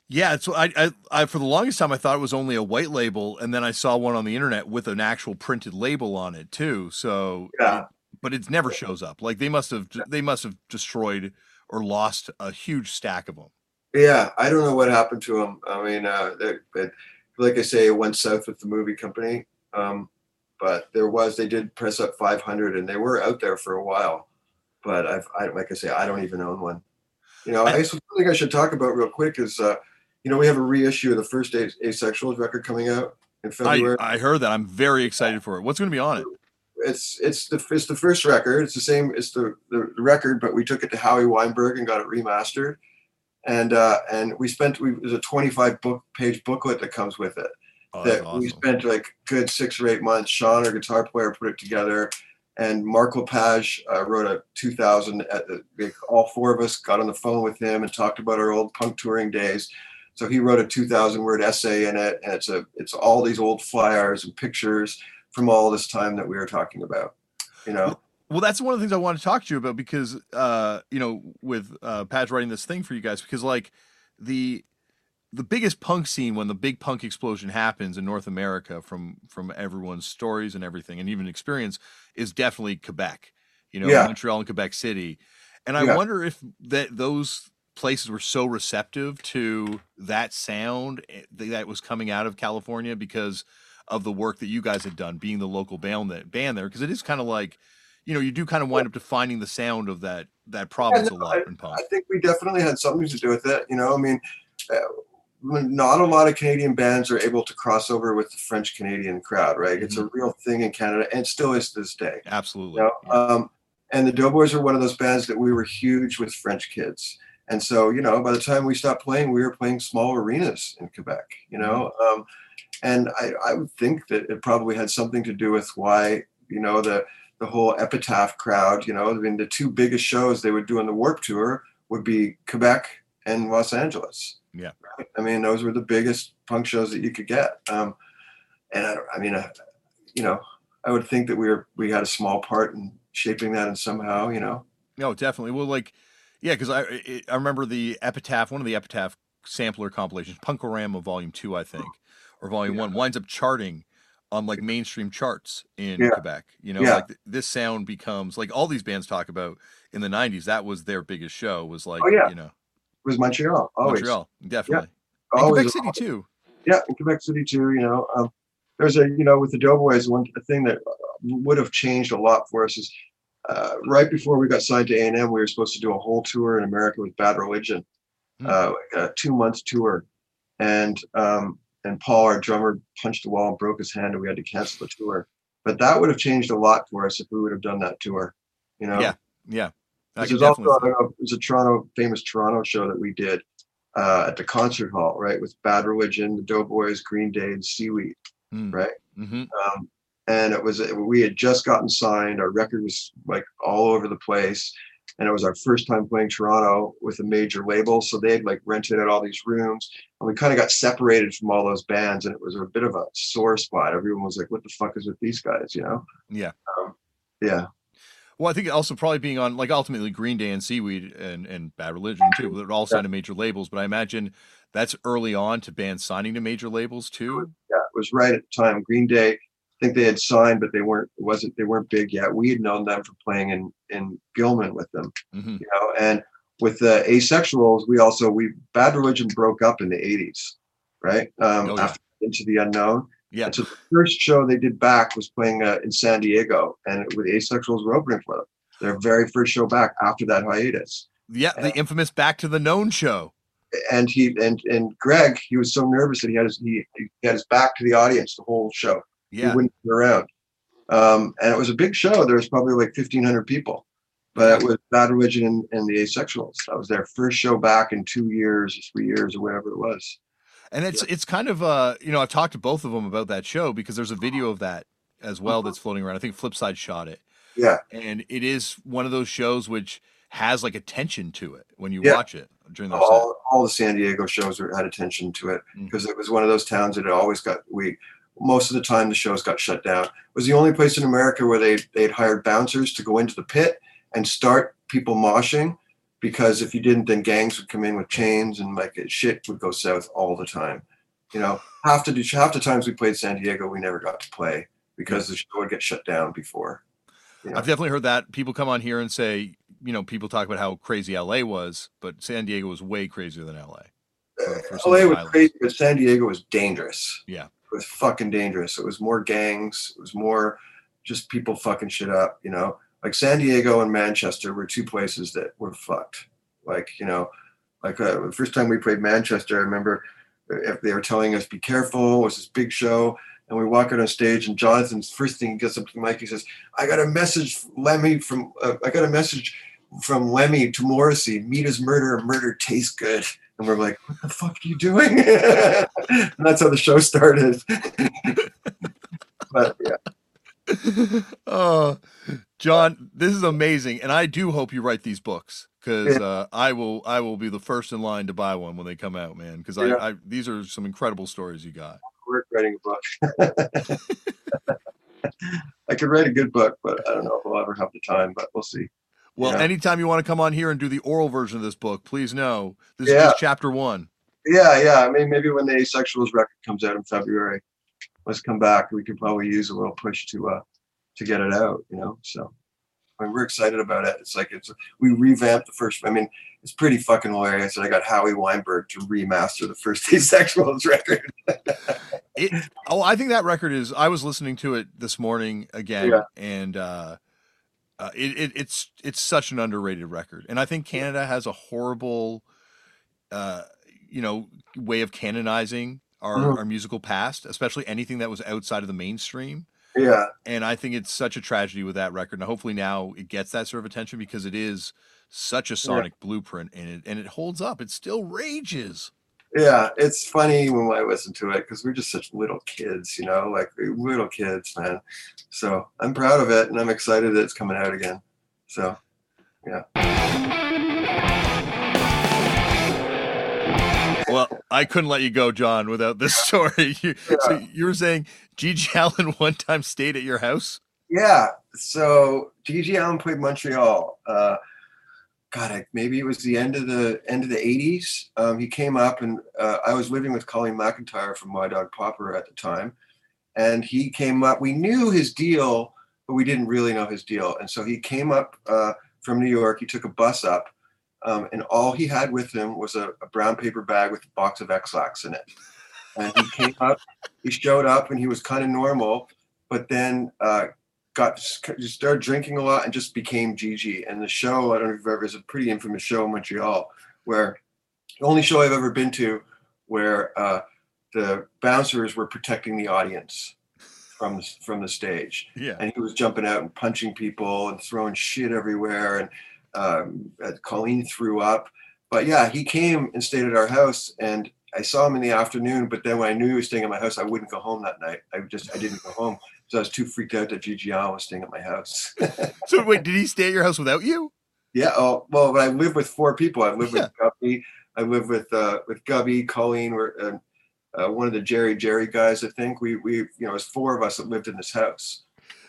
Yeah, so I, I, I for the longest time I thought it was only a white label, and then I saw one on the internet with an actual printed label on it too. So yeah. It, but it never shows up. Like they must have, they must have destroyed or lost a huge stack of them. Yeah, I don't know what happened to them. I mean, uh, but like I say, it went south with the movie company. Um, but there was, they did press up five hundred, and they were out there for a while. But I've, I, like I say, I don't even own one. You know, I, I think I should talk about real quick is, uh, you know, we have a reissue of the first As- Asexuals record coming out in February. I, I heard that. I'm very excited for it. What's going to be on it? It's it's the it's the first record. It's the same. It's the, the record, but we took it to Howie Weinberg and got it remastered, and uh, and we spent we there's a twenty-five book page booklet that comes with it. Oh, that awesome. We spent like good six or eight months. Sean, our guitar player, put it together, and Mark Lepage uh, wrote a two thousand. At the, all four of us got on the phone with him and talked about our old punk touring days. So he wrote a two thousand word essay in it, and it's a it's all these old flyers and pictures from all this time that we were talking about, you know? Well, that's one of the things I want to talk to you about because, uh, you know, with uh, Patch writing this thing for you guys, because like the, the biggest punk scene when the big punk explosion happens in North America from, from everyone's stories and everything, and even experience is definitely Quebec, you know, yeah. Montreal and Quebec City. And I yeah. wonder if that those places were so receptive to that sound that was coming out of California because of the work that you guys had done being the local band that band there. Cause it is kind of like, you know, you do kind of wind up defining the sound of that, that province yeah, no, a lot. I, in punk. I think we definitely had something to do with it. You know, I mean, uh, not a lot of Canadian bands are able to cross over with the French Canadian crowd, right? Mm-hmm. It's a real thing in Canada and still is to this day. Absolutely. You know? yeah. Um, and the Doughboys are one of those bands that we were huge with French kids. And so, you know, by the time we stopped playing, we were playing small arenas in Quebec, you know? Mm-hmm. Um, And I, I would think that it probably had something to do with why, you know, the, the whole Epitaph crowd, you know, I mean, the two biggest shows they would do on the Warped Tour would be Quebec and Los Angeles. Yeah. Right? I mean, those were the biggest punk shows that you could get. Um, and I, I mean, I, you know, I would think that we were, we had a small part in shaping that and somehow, you know. No, definitely. Well, like, yeah, because I, it, I remember the Epitaph, one of the Epitaph sampler compilations, Punkorama Volume Two, I think, or Volume yeah. One, winds up charting on like mainstream charts in yeah. Quebec. You know, yeah. like this sound becomes like all these bands talk about in the nineties. That was their biggest show. Was like, oh, yeah. you know, it was Montreal. Always. Montreal, definitely. Yeah. And Quebec City too. Yeah, in Quebec City too. You know, um, there's a you know with the Doughboys, one thing that would have changed a lot for us is uh, right before we got signed to A and M, we were supposed to do a whole tour in America with Bad Religion. Uh, a two month tour, and um, and Paul, our drummer, punched the wall and broke his hand, and we had to cancel the tour. But that would have changed a lot for us if we would have done that tour. You know, yeah, yeah. It was also I don't know, it was a Toronto famous Toronto show that we did uh, at the Concert Hall, right, with Bad Religion, the Doughboys, Green Day, and Seaweed, mm. right? Mm-hmm. Um, and it was we had just gotten signed. Our record was like all over the place. And it was our first time playing Toronto with a major label. So they had like rented out all these rooms and we kind of got separated from all those bands. And it was a bit of a sore spot. Everyone was like, what the fuck is with these guys? You know? Yeah. Um, yeah. Well, I think also probably being on like ultimately Green Day and Seaweed and, and Bad Religion too, that all signed yeah. to major labels. But I imagine that's early on to bands signing to major labels too. Yeah. It was right at the time. Green Day, I think they had signed, but they weren't. It wasn't they weren't big yet. We had known them from playing in in Gilman with them, mm-hmm. you know. And with the Asexuals, we also we Bad Religion broke up in the eighties, right? Um, oh, yeah. After Into the Unknown. Yeah. And so the first show they did back was playing uh, in San Diego, and it, the Asexuals were opening for them. Their very first show back after that hiatus. Yeah, and the infamous Back to the Known show. And he and and Greg, he was so nervous that he had his he, he had his back to the audience the whole show. Yeah. He wouldn't be around. Um, and it was a big show. There was probably like fifteen hundred people. But it was Bad Religion and, and the Asexuals. That was their first show back in two years or three years or whatever it was. And it's yeah. it's kind of, uh, you know, I've talked to both of them about that show because there's a video of that as well that's floating around. I think Flipside shot it. Yeah. And it is one of those shows which has like a tension to it when you yeah. watch it. During those all, all the San Diego shows were, had a tension to it because mm-hmm. it was one of those towns that it always got weak. Most of the time the shows got shut down. It was the only place in America where they they'd hired bouncers to go into the pit and start people moshing, because if you didn't, then gangs would come in with chains and like shit would go south all the time. You know, half the half the times we played San Diego, we never got to play because the show would get shut down before. You know? I've definitely heard that. People come on here and say, you know, people talk about how crazy L A was, but San Diego was way crazier than L A. For, for L A was islands. Crazy, but San Diego was dangerous. Yeah. It was fucking dangerous. It was more gangs. It was more just people fucking shit up, you know. Like San Diego and Manchester were two places that were fucked. Like, you know, like uh, the first time we played Manchester, I remember if they were telling us, be careful, it was this big show. And we walk out on stage and Jonathan's first thing, he gets up to the mic, he says, I got a message, Lemmy, from, uh, I got a message from Lemmy to Morrissey, meat is murder, and murder tastes good. And we're like, what the fuck are you doing? And that's how the show started. But yeah. Oh, John, this is amazing. And I do hope you write these books, because yeah. uh, I will I will be the first in line to buy one when they come out, man. Because yeah. I, I these are some incredible stories you got. We're writing a book. I could write a good book, but I don't know if we'll ever have the time, but we'll see. Well, yeah. anytime you want to come on here and do the oral version of this book, please know this yeah. is chapter one. Yeah, yeah. I mean, maybe when the Asexuals record comes out in February, let's come back. We could probably use a little push to uh, to get it out, you know. So I mean, we're excited about it. It's like it's we revamped the first. I mean, it's pretty fucking hilarious that I got Howie Weinberg to remaster the first Asexuals record. it, oh, I think that record is. I was listening to it this morning again, yeah. and. uh Uh, it, it it's it's such an underrated record, and I think Canada has a horrible, uh, you know, way of canonizing our, mm-hmm. our musical past, especially anything that was outside of the mainstream. Yeah, and I think it's such a tragedy with that record, and hopefully now it gets that sort of attention because it is such a sonic yeah. blueprint, and it and it holds up. It still rages. Yeah, it's funny when I listen to it because we're just such little kids, you know, like little kids, man. So I'm proud of it, and I'm excited that it's coming out again. So, yeah. Well, I couldn't let you go, John, without this story. You, yeah. So you were saying G G Allen one time stayed at your house? Yeah. So G G Allen played Montreal. Uh, God, I, maybe it was the end of the end of the eighties. Um, he came up, and uh, I was living with Colleen McIntyre from My Dog Popper at the time, and he came up. We knew his deal, but we didn't really know his deal. And so he came up uh, from New York. He took a bus up, um, and all he had with him was a, a brown paper bag with a box of Xlax in it. And he came up. He showed up, and he was kind of normal, but then. Uh, Got just started drinking a lot and just became Gigi. And the show, I don't know if you've ever, is a pretty infamous show in Montreal, where the only show I've ever been to where uh, the bouncers were protecting the audience from from the stage. Yeah. And he was jumping out and punching people and throwing shit everywhere. And um, Colleen threw up. But yeah, he came and stayed at our house, and I saw him in the afternoon. But then when I knew he was staying at my house, I wouldn't go home that night. I just I didn't go home. So I was too freaked out that G G R was staying at my house. So wait, did he stay at your house without you? Yeah. Oh, well, I live with four people. I live yeah. with Gubby. I live with uh, with Gubby, Colleen, or, uh, uh, one of the Jerry Jerry guys. I think we we you know, it was four of us that lived in this house.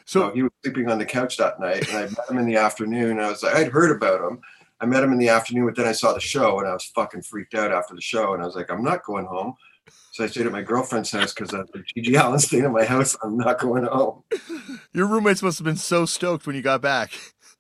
So, so he was sleeping on the couch that night, and I met him in the afternoon. I was like, I'd heard about him. I met him in the afternoon, but then I saw the show, and I was fucking freaked out after the show, and I was like, I'm not going home. So I stayed at my girlfriend's house because uh, Gigi Allen's staying at my house. I'm not going home. Your roommates must have been so stoked when you got back.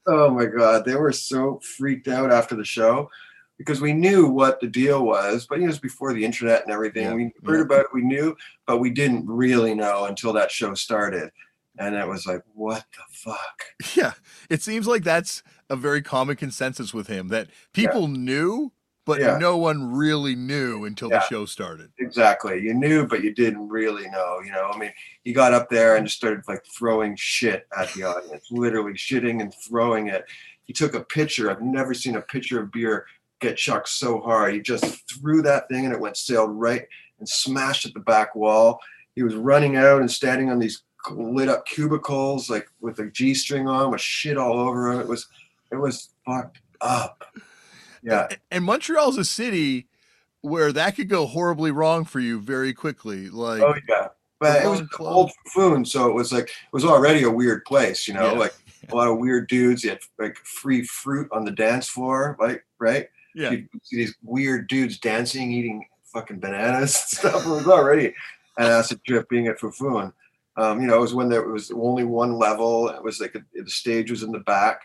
Oh, my God. They were so freaked out after the show because we knew what the deal was. But you know, it was before the internet and everything. Yeah. We heard yeah. about it. We knew, but we didn't really know until that show started. And it was like, what the fuck? Yeah. It seems like that's a very common consensus with him, that people yeah. knew. But yeah. no one really knew until yeah. the show started. Exactly. You knew, but you didn't really know. You know, I mean, he got up there and just started like throwing shit at the audience, literally shitting and throwing it. He took a pitcher. I've never seen a pitcher of beer get chucked so hard. He just threw that thing and it went sailed right and smashed at the back wall. He was running out and standing on these lit up cubicles, like with a G string on, with shit all over him. It was, it was fucked up. Yeah. And Montreal's a city where that could go horribly wrong for you very quickly. Like, oh yeah. But it was old Foon, so it was like, it was already a weird place, you know, yeah. like yeah. a lot of weird dudes. You had like free fruit on the dance floor, like, right? Yeah. You'd see these weird dudes dancing, eating fucking bananas and stuff. It was already an acid trip being at Foon. Um, you know, it was when there was only one level. It was like a, the stage was in the back.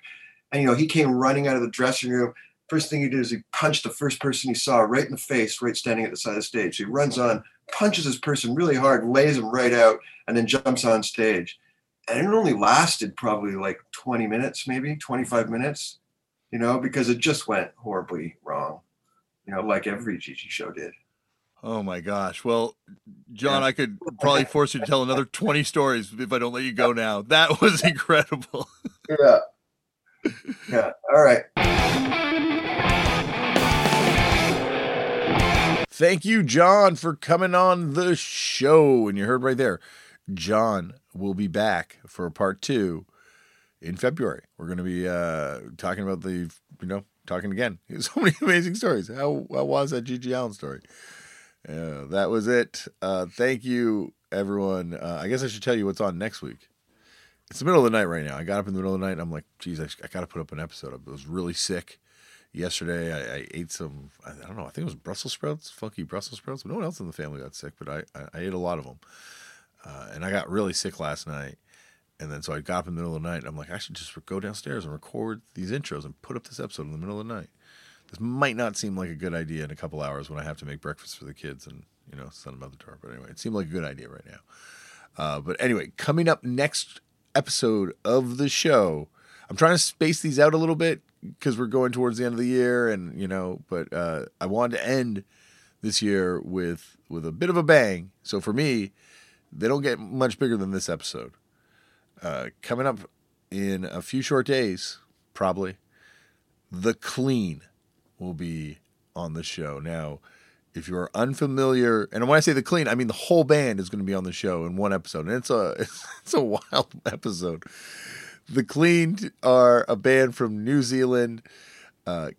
And, you know, he came running out of the dressing room. First thing he did is he punched the first person he saw right in the face, right standing at the side of the stage. He runs on, punches this person really hard, lays him right out, and then jumps on stage. And it only lasted probably like twenty minutes, maybe twenty-five minutes, you know, because it just went horribly wrong, you know, like every Gigi show did. Oh my gosh. Well, John, yeah. I could probably force you to tell another twenty stories if I don't let you go now. That was incredible. Yeah. Yeah. All right. Thank you, John, for coming on the show. And you heard right there, John will be back for part two in February. We're going to be uh, talking about the, you know, talking again. So many amazing stories. How, how was that Gigi Allen story? Uh, that was it. Uh, thank you, everyone. Uh, I guess I should tell you what's on next week. It's the middle of the night right now. I got up in the middle of the night and I'm like, geez, I, I got to put up an episode. I was really sick. Yesterday, I, I ate some, I don't know, I think it was Brussels sprouts, funky Brussels sprouts. No one else in the family got sick, but I, I, I ate a lot of them. Uh, and I got really sick last night. And then so I got up in the middle of the night, and I'm like, I should just go downstairs and record these intros and put up this episode in the middle of the night. This might not seem like a good idea in a couple hours when I have to make breakfast for the kids and, you know, send them out the door. But anyway, it seemed like a good idea right now. Uh, but anyway, coming up next episode of the show, I'm trying to space these out a little bit, because we're going towards the end of the year, and you know, but uh, I wanted to end this year with with a bit of a bang. So for me, they don't get much bigger than this episode. Uh, coming up in a few short days, probably, The Clean will be on the show. Now, if you are unfamiliar, and when I say The Clean, I mean the whole band is going to be on the show in one episode, and it's a it's a wild episode. The Clean are a band from New Zealand. Uh,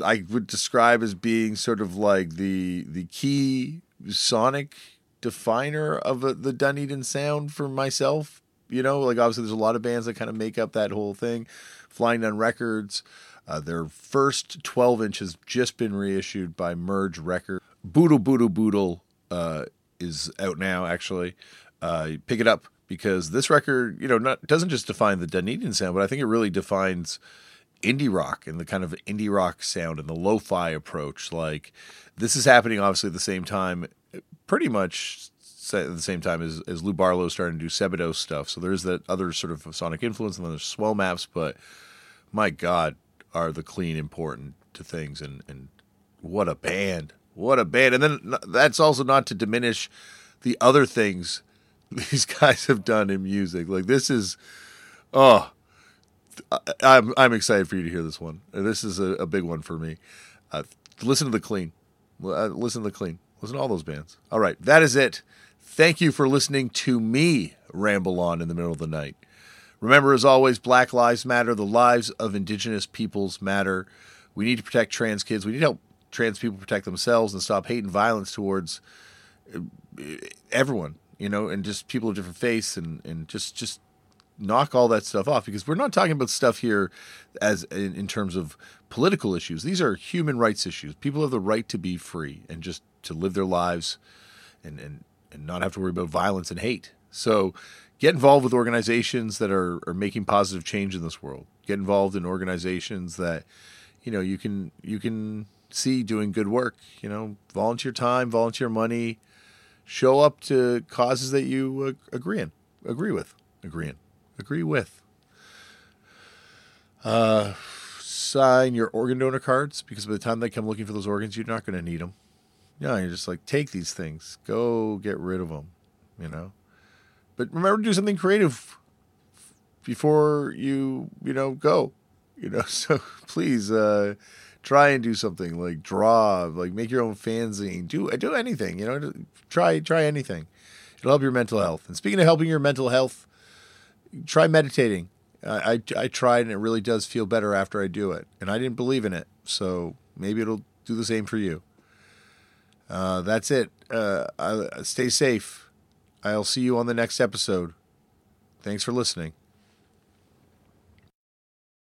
I would describe as being sort of like the the key sonic definer of a, the Dunedin sound for myself. You know, like obviously there's a lot of bands that kind of make up that whole thing. Flying Nun Records, Uh, their first twelve inch has just been reissued by Merge Records. Boodle, Boodle, Boodle uh, is out now, actually. Uh, pick it up, because this record, you know, not doesn't just define the Dunedin sound, but I think it really defines indie rock and the kind of indie rock sound and the lo-fi approach. Like, this is happening, obviously, at the same time, pretty much at the same time as, as Lou Barlow starting to do Sebado stuff. So there's that other sort of sonic influence, and then there's Swell Maps, but my God, are the Clean important to things, and, and what a band. What a band. And then that's also not to diminish the other things these guys have done in music. Like, this is, oh, I'm I'm excited for you to hear this one. This is a, a big one for me. Uh, listen to the Clean. Uh, listen to the Clean. Listen to all those bands. All right, that is it. Thank you for listening to me ramble on in the middle of the night. Remember, as always, Black Lives Matter. The lives of Indigenous peoples matter. We need to protect trans kids. We need to help trans people protect themselves and stop hate and violence towards everyone, you know, and just people of different faiths, and, and just, just knock all that stuff off, because we're not talking about stuff here as in, in terms of political issues. These are human rights issues. People have the right to be free and just to live their lives and, and, and not have to worry about violence and hate. So get involved with organizations that are, are making positive change in this world. Get involved in organizations that, you know, you can, you can see doing good work, you know, volunteer time, volunteer money, show up to causes that you uh, agree in, agree with, agree in, agree with. Uh, sign your organ donor cards, because by the time they come looking for those organs, you're not going to need them. No, you're just like, take these things, go get rid of them, you know. But remember to do something creative before you, you know, go, you know. So please uh, try and do something, like draw, like make your own fanzine, do do anything, you know. Try try anything. It'll help your mental health. And speaking of helping your mental health, try meditating. I, I I tried, and it really does feel better after I do it. And I didn't believe in it, so maybe it'll do the same for you. Uh, that's it. Uh, I, stay safe. I'll see you on the next episode. Thanks for listening.